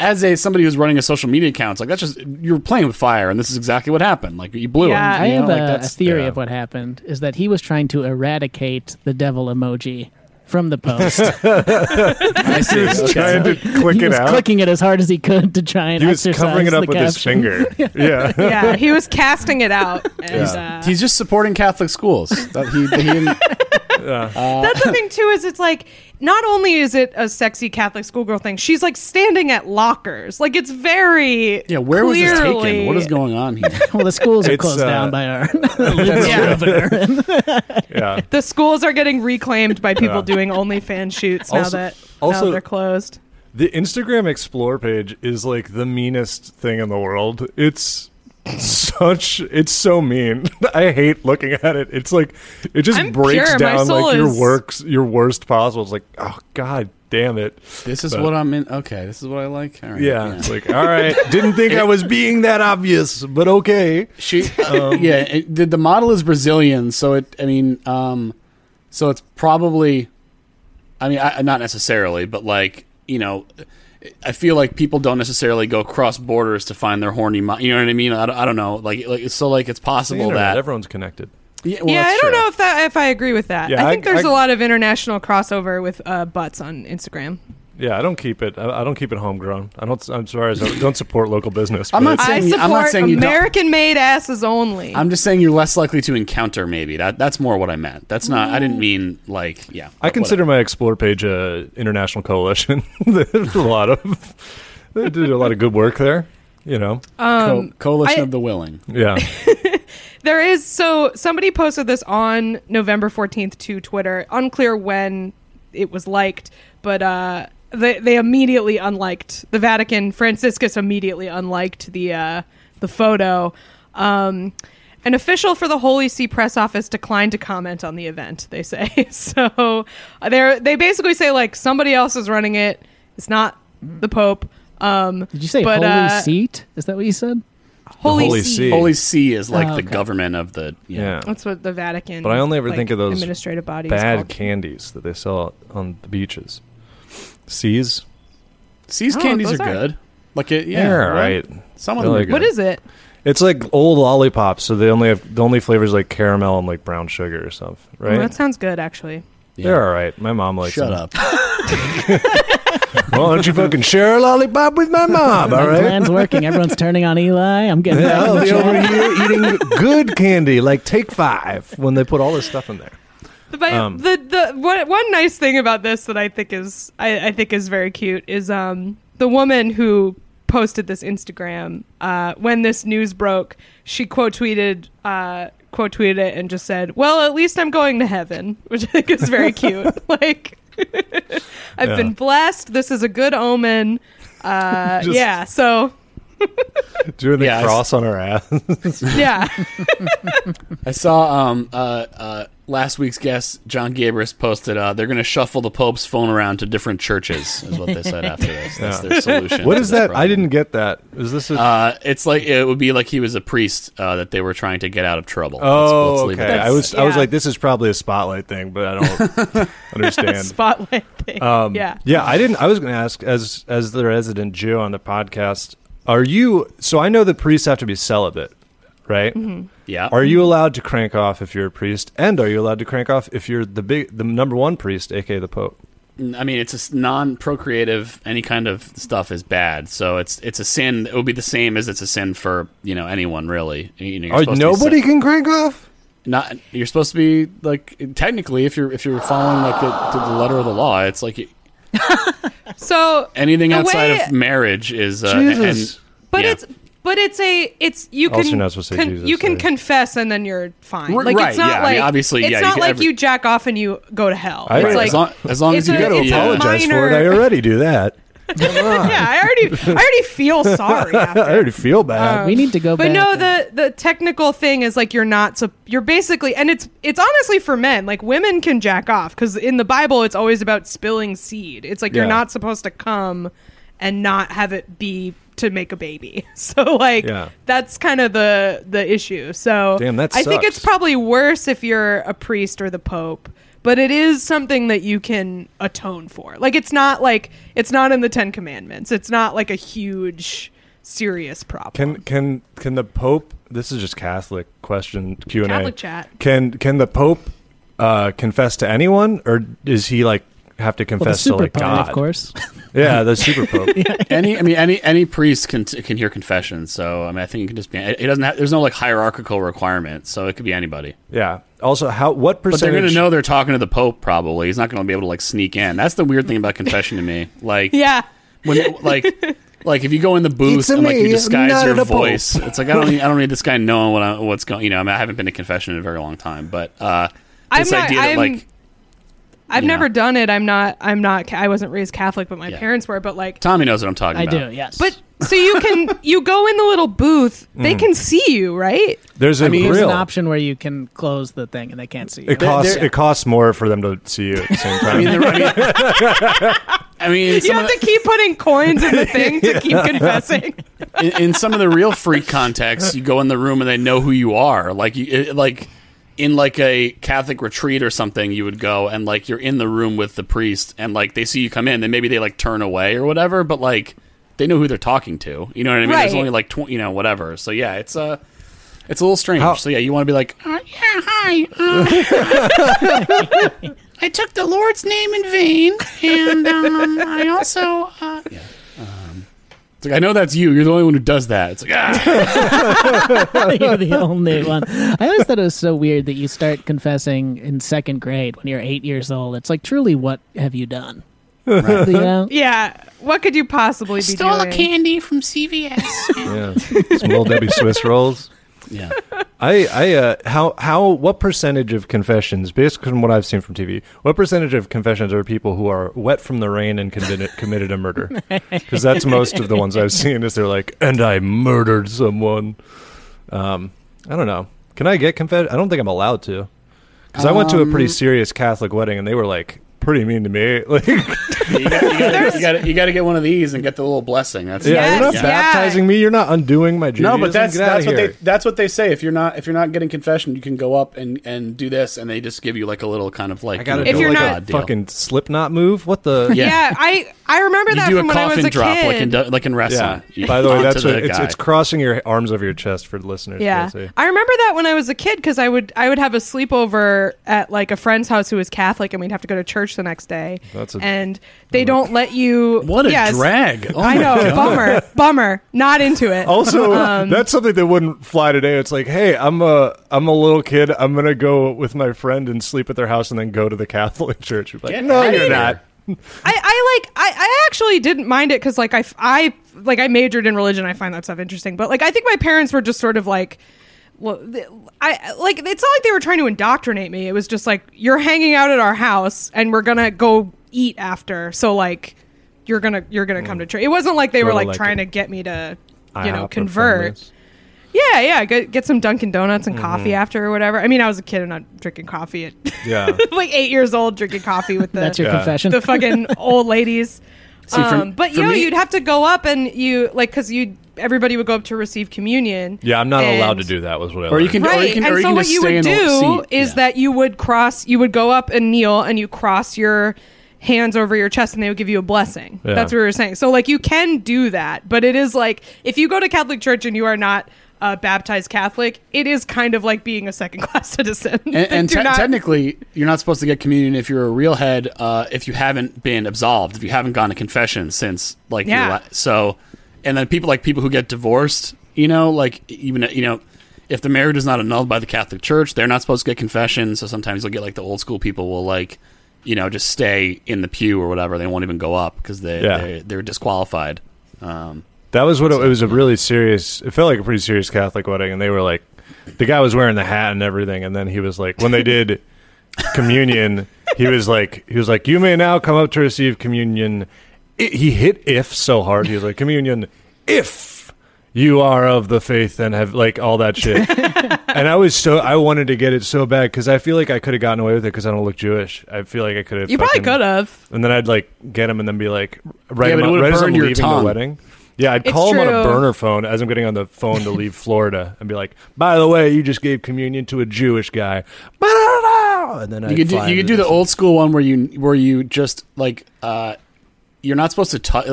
as somebody who's running a social media account, like, that's just, you're playing with fire, and this is exactly what happened. Like, you blew him. I have a theory of what happened is that he was trying to eradicate the devil emoji from the post. I see. He was trying to click it out. He was clicking it as hard as he could to try and exercise the caption. He was covering it up with his finger. Yeah. He was casting it out. And, he's just supporting Catholic schools. That's the thing too, is it's like, not only is it a sexy Catholic schoolgirl thing, she's like standing at lockers. Like, it's very where clearly... was this taken? What is going on here? Well, the schools are closed down by our The schools are getting reclaimed by people doing OnlyFans shoots now that they're closed. The Instagram Explore page is like the meanest thing in the world. It's so mean. I hate looking at it. It's like, it just breaks down like your worst possible. It's like, oh, god damn it. What I'm in. Okay, this is what I like. All right. Yeah. It's like, all right. Didn't think I was being that obvious, but okay. She, the model is Brazilian, so so it's probably, not necessarily, but, like, you know, I feel like people don't necessarily go cross borders to find their horny mom. You know what I mean? I don't know. Like, so, like, it's possible that everyone's connected. Yeah, well, I don't know if I agree with that. Yeah, I think there's a lot of international crossover with butts on Instagram. Yeah, I don't keep it. I don't keep it homegrown. I'm sorry. I don't support local business. I'm not saying you don't. American-made asses only. I'm just saying you're less likely to encounter. Maybe that's more what I meant. That's not. I didn't mean like. Yeah. I consider my Explore page an international coalition. There's they did a lot of good work there. You know, coalition of the willing. Yeah. There is. So somebody posted this on November 14th to Twitter. Unclear when it was liked, but They immediately unliked the Vatican. Franciscus immediately unliked the photo. An official for the Holy See press office declined to comment on the event, they say. So they basically say, like, somebody else is running it. It's not the Pope. Did you say Holy Seat? Is that what you said? Holy See. Holy See is like the government of the... Yeah. That's what the Vatican... But I only ever think of those administrative bodies bad called. Candies that they sell on the beaches. See's candies are good. Like, they're right. Some of them are good. What is it? It's like old lollipops, so they only have the flavors like caramel and like brown sugar or stuff, right? That sounds good, actually. Yeah. They're all right. My mom likes them. Shut up. Well, why don't you fucking share a lollipop with my mom, all right? My plan's working. Everyone's turning on Eli. I'm getting back over here eating good candy, like Take Five, when they put all this stuff in there. One nice thing about this that I think is very cute is the woman who posted this Instagram when this news broke. She quote tweeted it and just said, "Well, at least I'm going to heaven," which I think is very cute. Like, I've been blessed. This is a good omen. So. Doing the cross on her ass. Yeah. I saw last week's guest, John Gabris, posted they're going to shuffle the Pope's phone around to different churches, is what they said after this. That's their solution. What is that? Problem. I didn't get that. Is this it's like it would be like he was a priest that they were trying to get out of trouble. Oh, let's okay. I was like, this is probably a Spotlight thing, but I don't understand. Spotlight thing. I was going to ask as the resident Jew on the podcast. I know that priests have to be celibate, right? Mm-hmm. Yeah. Are you allowed to crank off if you're a priest? And are you allowed to crank off if you're the number one priest, a.k.a. the Pope? I mean, it's a non-procreative, any kind of stuff is bad. So it's a sin. It would be the same as it's a sin for, anyone really. Nobody can crank off? Not you're supposed to be like technically if you're following like to the letter of the law, it's like so anything outside of marriage is Jesus. You can confess and then you're fine. Like right, it's not like I mean, obviously, it's not like you jack off and you go to hell. It's like as long as you got to apologize for it, I already do that. Yeah, I already feel sorry. After. I already feel bad. We need to go. But no, the technical thing is like you're basically, and it's honestly for men. Like women can jack off because in the Bible it's always about spilling seed. It's like you're not supposed to come and not have it be to make a baby. So like that's kind of the issue. So damn, that sucks. I think it's probably worse if you're a priest or the Pope. But it is something that you can atone for. Like, it's not in the 10 Commandments. It's not like a huge, serious problem. Can the Pope? This is just Catholic question Q&A. Catholic chat. Can the Pope confess to anyone, or does he like have to confess to like God? Of course. Yeah, the super Pope. Any priest can hear confession. So I mean, I think it can just be. It doesn't. There's no like hierarchical requirement. So it could be anybody. Yeah. Also, what percentage? But they're going to know they're talking to the Pope. Probably he's not going to be able to like sneak in. That's the weird thing about confession to me. Like, when if you go in the booth and like you disguise your voice, it's like I don't need this guy knowing what's going. I haven't been to confession in a very long time, but I've never done it. I'm not. I wasn't raised Catholic, but my parents were. But like Tommy knows what I'm talking about. I do. Yes, but. So you go in the little booth. They can see you, right? There's an option where you can close the thing and they can't see you. It costs more for them to see you at the same time. You have to keep putting coins in the thing to keep confessing. In some of the real freak contexts, you go in the room and they know who you are. Like in like a Catholic retreat or something, you would go and like you're in the room with the priest and like they see you come in, then maybe they like turn away or whatever, but like. They know who they're talking to. You know what I mean? Right. There's only like 20, whatever. So yeah, it's a little strange. So yeah, you want to be like, hi. I took the Lord's name in vain, and I also. It's like I know that's you. You're the only one who does that. It's like you're the only one. I always thought it was so weird that you start confessing in second grade when you're 8 years old. It's like truly, what have you done? Right. Yeah, what could you possibly be doing? Stole a candy from CVS. Yeah, some little Debbie Swiss rolls. Yeah, what percentage of confessions, basically from what I've seen from TV, what percentage of confessions are people who are wet from the rain and committed a murder? Because that's most of the ones I've seen. Is they're like, and I murdered someone. I don't know. Can I get confession? I don't think I'm allowed to. Because I went to a pretty serious Catholic wedding, and they were like. pretty mean to me. Like, you got to get one of these and get the little blessing. That's you're not baptizing me. You're not undoing my Judaism. No, but that's what they say. If you're not getting confession, you can go up and do this, and they just give you like a little kind of like fucking Slipknot move. What the? Yeah, I remember that from when I was a kid. You do a coffin drop like in wrestling. Yeah. By the way, that's what it's crossing your arms over your chest for the listeners. Yeah, I remember that when I was a kid because I would have a sleepover at like a friend's house who was Catholic, and we'd have to go to church the next day. And they don't let you. What a drag! Oh, I know, God. bummer. Not into it. Also, that's something that wouldn't fly today. It's like, hey, I'm a little kid. I'm gonna go with my friend and sleep at their house, and then go to the Catholic church. You're like, no, you're not. I actually didn't mind it because like I majored in religion. I find that stuff interesting, but like I think my parents were just sort of like. Well, it's not like they were trying to indoctrinate me. It was just like, you're hanging out at our house and we're going to go eat after. So like, you're going to come to church. It wasn't like they were like trying to get me to, you know, convert. Yeah. Yeah. Get some Dunkin' Donuts and coffee after or whatever. I mean, I was a kid and I'm drinking coffee at like 8 years old, drinking coffee with the, that's your confession. The fucking old ladies. See, you'd have to go up and you like, cause everybody would go up to receive communion. Yeah, I'm not allowed to do that. Was what I learned. Or you can what you would do is that you would go up and kneel, and you cross your hands over your chest, and they would give you a blessing. Yeah. That's what we were saying. So like you can do that, but it is like if you go to Catholic Church and you are not baptized Catholic, it is kind of like being a second-class citizen. And technically, you're not supposed to get communion if you're a real head if you haven't been absolved, if you haven't gone to confession since like so. And then people who get divorced, you know, like even, you know, if the marriage is not annulled by the Catholic Church, they're not supposed to get confession. So sometimes you'll get like the old school people will like, you know, just stay in the pew or whatever. They won't even go up because they're disqualified. That was it was a really serious. It felt like a pretty serious Catholic wedding, and they were like, the guy was wearing the hat and everything, and then he was like, when they did communion, he was like, you may now come up to receive communion. He hit if so hard. He was like, communion, if you are of the faith and have like all that shit. And I wanted to get it so bad because I feel like I could have gotten away with it because I don't look Jewish. I feel like I could have. You probably could have. And then I'd like get him and then be like, right as I'm leaving the wedding. Yeah, I'd call him on a burner phone as I'm getting on the phone to leave Florida and be like, by the way, you just gave communion to a Jewish guy. But I don't know. And then you could do the old school one where you just like. You're not supposed to touch, in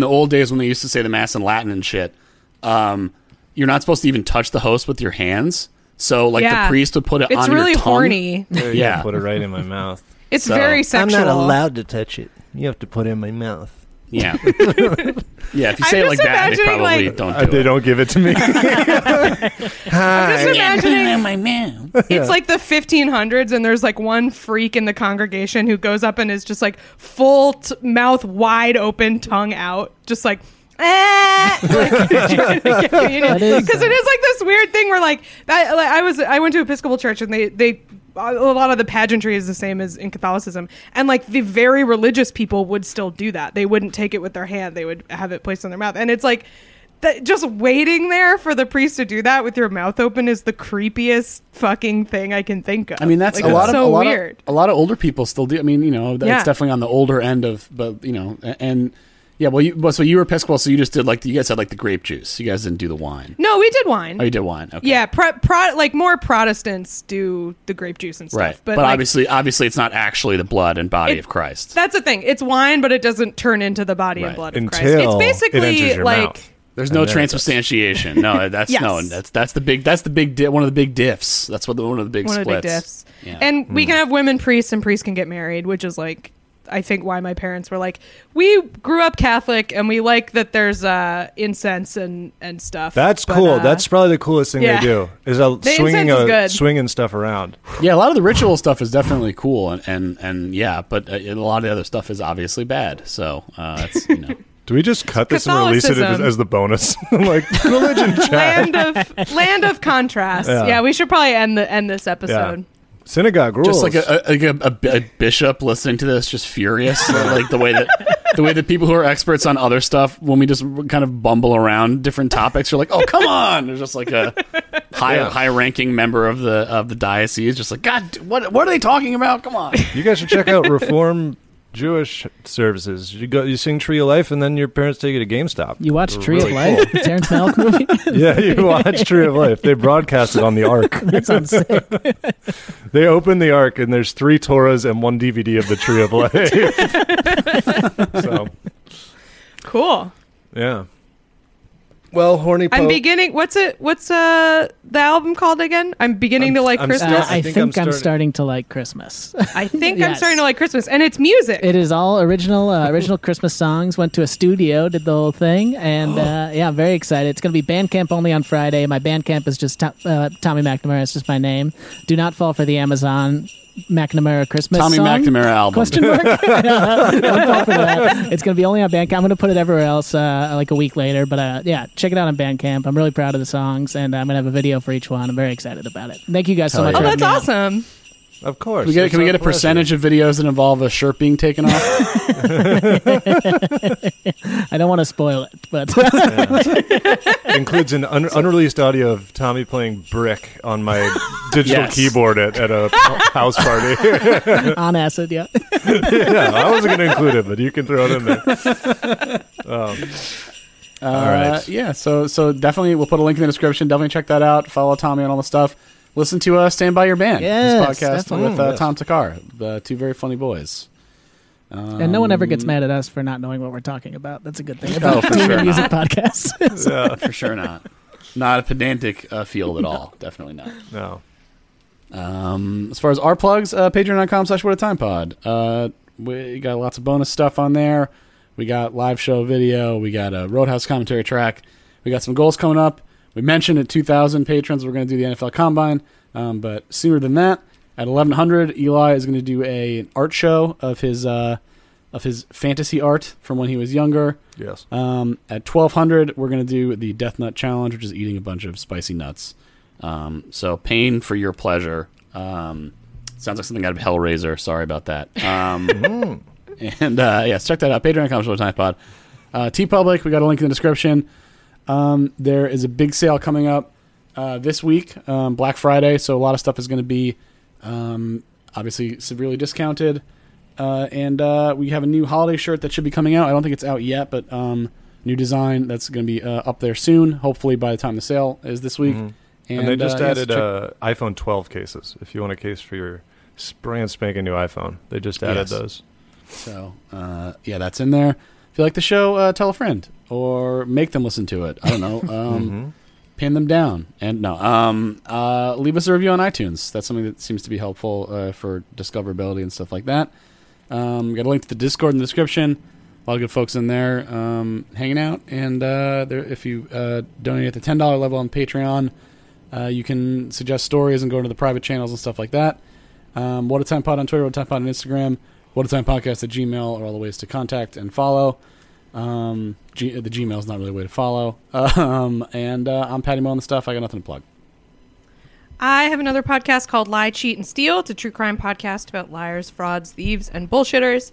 the old days when they used to say the mass in Latin and shit. You're not supposed to even touch the host with your hands. So, like the priest would put it on really your tongue. Horny. Yeah, put it right in my mouth. It's very sexual. I'm not allowed to touch it. You have to put it in my mouth. Yeah, yeah. If you say it like that, they probably don't. They don't give it to me. I'm just imagining my man. It's like the 1500s, and there's like one freak in the congregation who goes up and is just like full mouth wide open, tongue out, just like. Because it is like this weird thing where like that. Like, I went to Episcopal church, and they. A lot of the pageantry is the same as in Catholicism, and like the very religious people would still do that. They wouldn't take it with their hand; they would have it placed in their mouth. And it's like just waiting there for the priest to do that with your mouth open is the creepiest fucking thing I can think of. I mean, that's like, weird. A lot of older people still do. I mean, you know, that's definitely on the older end of, but you know, and. Yeah, well, so you were Episcopal, so you just did like you guys had like the grape juice. You guys didn't do the wine. No, we did wine. Oh, you did wine. Okay. Yeah, like more Protestants do the grape juice and stuff. Right, but like, obviously, it's not actually the blood and body of Christ. That's the thing. It's wine, but it doesn't turn into the body and blood of Christ. It's basically like. There's no transubstantiation. No, that's one of the big diffs. That's one of the big splits. One of the big diffs. Yeah. And we can have women priests, and priests can get married, which is like. I think why my parents were like, we grew up Catholic and we like that there's incense and stuff. That's cool. That's probably the coolest thing they do is swinging stuff around. Yeah, a lot of the ritual stuff is definitely cool but a lot of the other stuff is obviously bad. So it's, you know. Do we just cut this and release it as the bonus? Like religion chat. Land of contrast. Yeah. We should probably end this episode. Yeah. Synagogue rules. Just like a bishop listening to this, just furious, like the way that people who are experts on other stuff, when we just kind of bumble around different topics, you're like, oh come on, there's just like a high ranking member of the diocese, just like, God, what are they talking about? Come on, you guys should check out Reform Jewish services. You go, you sing Tree of Life, and then your parents take you to GameStop. You watch Tree of Life, the Terrence Malick movie. Yeah, you watch Tree of Life. They broadcast it on the Ark. That sounds sick. They open the Ark, and there's 3 Torahs and 1 DVD of the Tree of Life. So cool. Yeah. Well, Horny Pope. I'm beginning. What's the album called again? I'm beginning to like Christmas. I think I'm starting to like Christmas. I think yes. I'm starting to like Christmas, and it's music. It is all original Christmas songs. Went to a studio, did the whole thing, and yeah, I'm very excited. It's going to be Bandcamp only on Friday. My Bandcamp is just Tommy McNamara. It's just my name. Do not fall for the Amazon McNamara Christmas Tommy song? McNamara album question mark. It's going to be only on Bandcamp. I'm going to put it everywhere else like a week later, but yeah, check it out on Bandcamp. I'm really proud of the songs, and I'm going to have a video for each one. I'm very excited about it. Thank you guys so much. Oh, that's awesome. Of course. Can we get a percentage of videos that involve a shirt being taken off? I don't want to spoil it, but it includes an unreleased audio of Tommy playing Brick on my digital keyboard at a house party. On acid, yeah. Yeah, I wasn't going to include it, but you can throw it in there. All right. Yeah, so definitely we'll put a link in the description. Definitely check that out. Follow Tommy on all the stuff. Listen to Stand By Your Band, this podcast definitely. With Tom Takar, the two very funny boys. And no one ever gets mad at us for not knowing what we're talking about. That's a good thing about doing a music podcast. Yeah, for sure not. Not a pedantic field at all. Definitely not. No. As far as our plugs, patreon.com/whatatimepod. We got lots of bonus stuff on there. We got live show video. We got a Roadhouse commentary track. We got some goals coming up. We mentioned at 2,000 patrons we're going to do the NFL Combine, but sooner than that, at 1,100, Eli is going to do an art show of his fantasy art from when he was younger. Yes. At 1,200, we're going to do the Death Nut Challenge, which is eating a bunch of spicy nuts. So pain for your pleasure. Sounds like something out of Hellraiser. Sorry about that. And yeah, check that out. Patreon.com/whatatimepod. TeePublic, we got a link in the description. There is a big sale coming up this week, Black Friday, so a lot of stuff is going to be obviously severely discounted, and we have a new holiday shirt that should be coming out. I don't think it's out yet, but new design that's going to be up there soon, hopefully by the time the sale is this week. Mm-hmm. And they just added iPhone 12 cases if you want a case for your brand spanking new iPhone. They just added those, so yeah, that's in there. If you like the show, tell a friend or make them listen to it. I don't know. Pin them down. And no, leave us a review on iTunes. That's something that seems to be helpful for discoverability and stuff like that. Got a link to the Discord in the description. A lot of good folks in there hanging out. And if you donate at the $10 level on Patreon, you can suggest stories and go into the private channels and stuff like that. What a Time Pod on Twitter, What a Time Pod on Instagram. WhatATimePodcast@gmail.com are all the ways to contact and follow. The Gmail is not really a way to follow. And I'm Patty Mo on the stuff. I got nothing to plug. I have another podcast called Lie, Cheat, and Steal. It's a true crime podcast about liars, frauds, thieves, and bullshitters.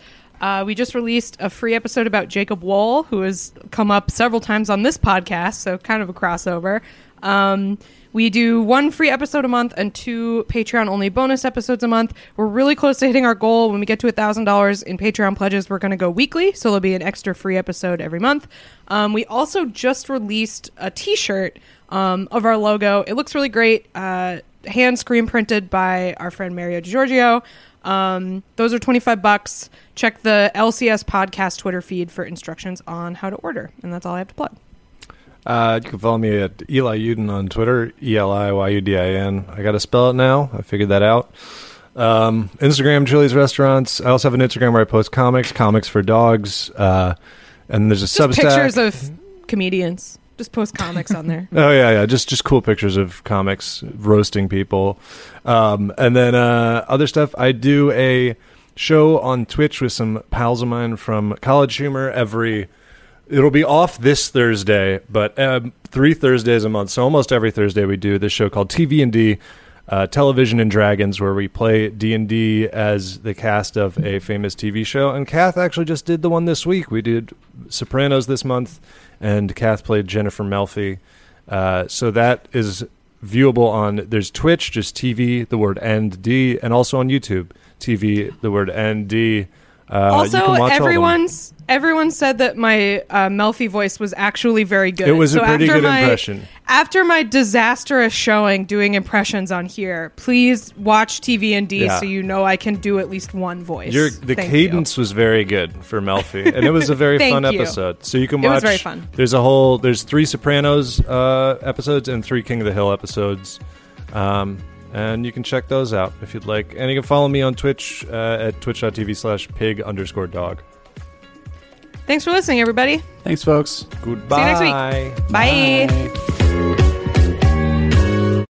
We just released a free episode about Jacob Woll, who has come up several times on this podcast, so kind of a crossover. We do one free episode a month and 2 Patreon-only bonus episodes a month. We're really close to hitting our goal. When we get to $1,000 in Patreon pledges, we're going to go weekly, so there'll be an extra free episode every month. We also just released a T-shirt of our logo. It looks really great, hand screen printed by our friend Mario DiGiorgio. Those are $25. Check the LCS podcast Twitter feed for instructions on how to order, and that's all I have to plug. You can follow me at Eli Uden on Twitter, ELIYUDIN. I got to spell it now. I figured that out. Instagram, Chili's Restaurants. I also have an Instagram where I post comics for dogs. And there's a Substack. Just pictures of comedians. Just post comics on there. Oh, yeah. Just cool pictures of comics roasting people. And then other stuff. I do a show on Twitch with some pals of mine from College Humor It'll be off this Thursday, but 3 Thursdays a month. So almost every Thursday we do this show called TV&D, Television and Dragons, where we play D&D as the cast of a famous TV show. And Kath actually just did the one this week. We did Sopranos this month, and Kath played Jennifer Melfi. So that is viewable on, there's Twitch, just TV, the word ND, and also on YouTube, TV, the word ND. Also, everyone said that my Melfi voice was actually very good. It was a pretty good impression. After my disastrous showing doing impressions on here, please watch TV and D so you know I can do at least one voice. The cadence was very good for Melfi, and it was a very fun episode. So you can watch. It was very fun. There's 3 Sopranos episodes and 3 King of the Hill episodes. And you can check those out if you'd like. And you can follow me on Twitch at twitch.tv/pig_dog. Thanks for listening, everybody. Thanks, folks. Goodbye. See you next week. Bye. Bye.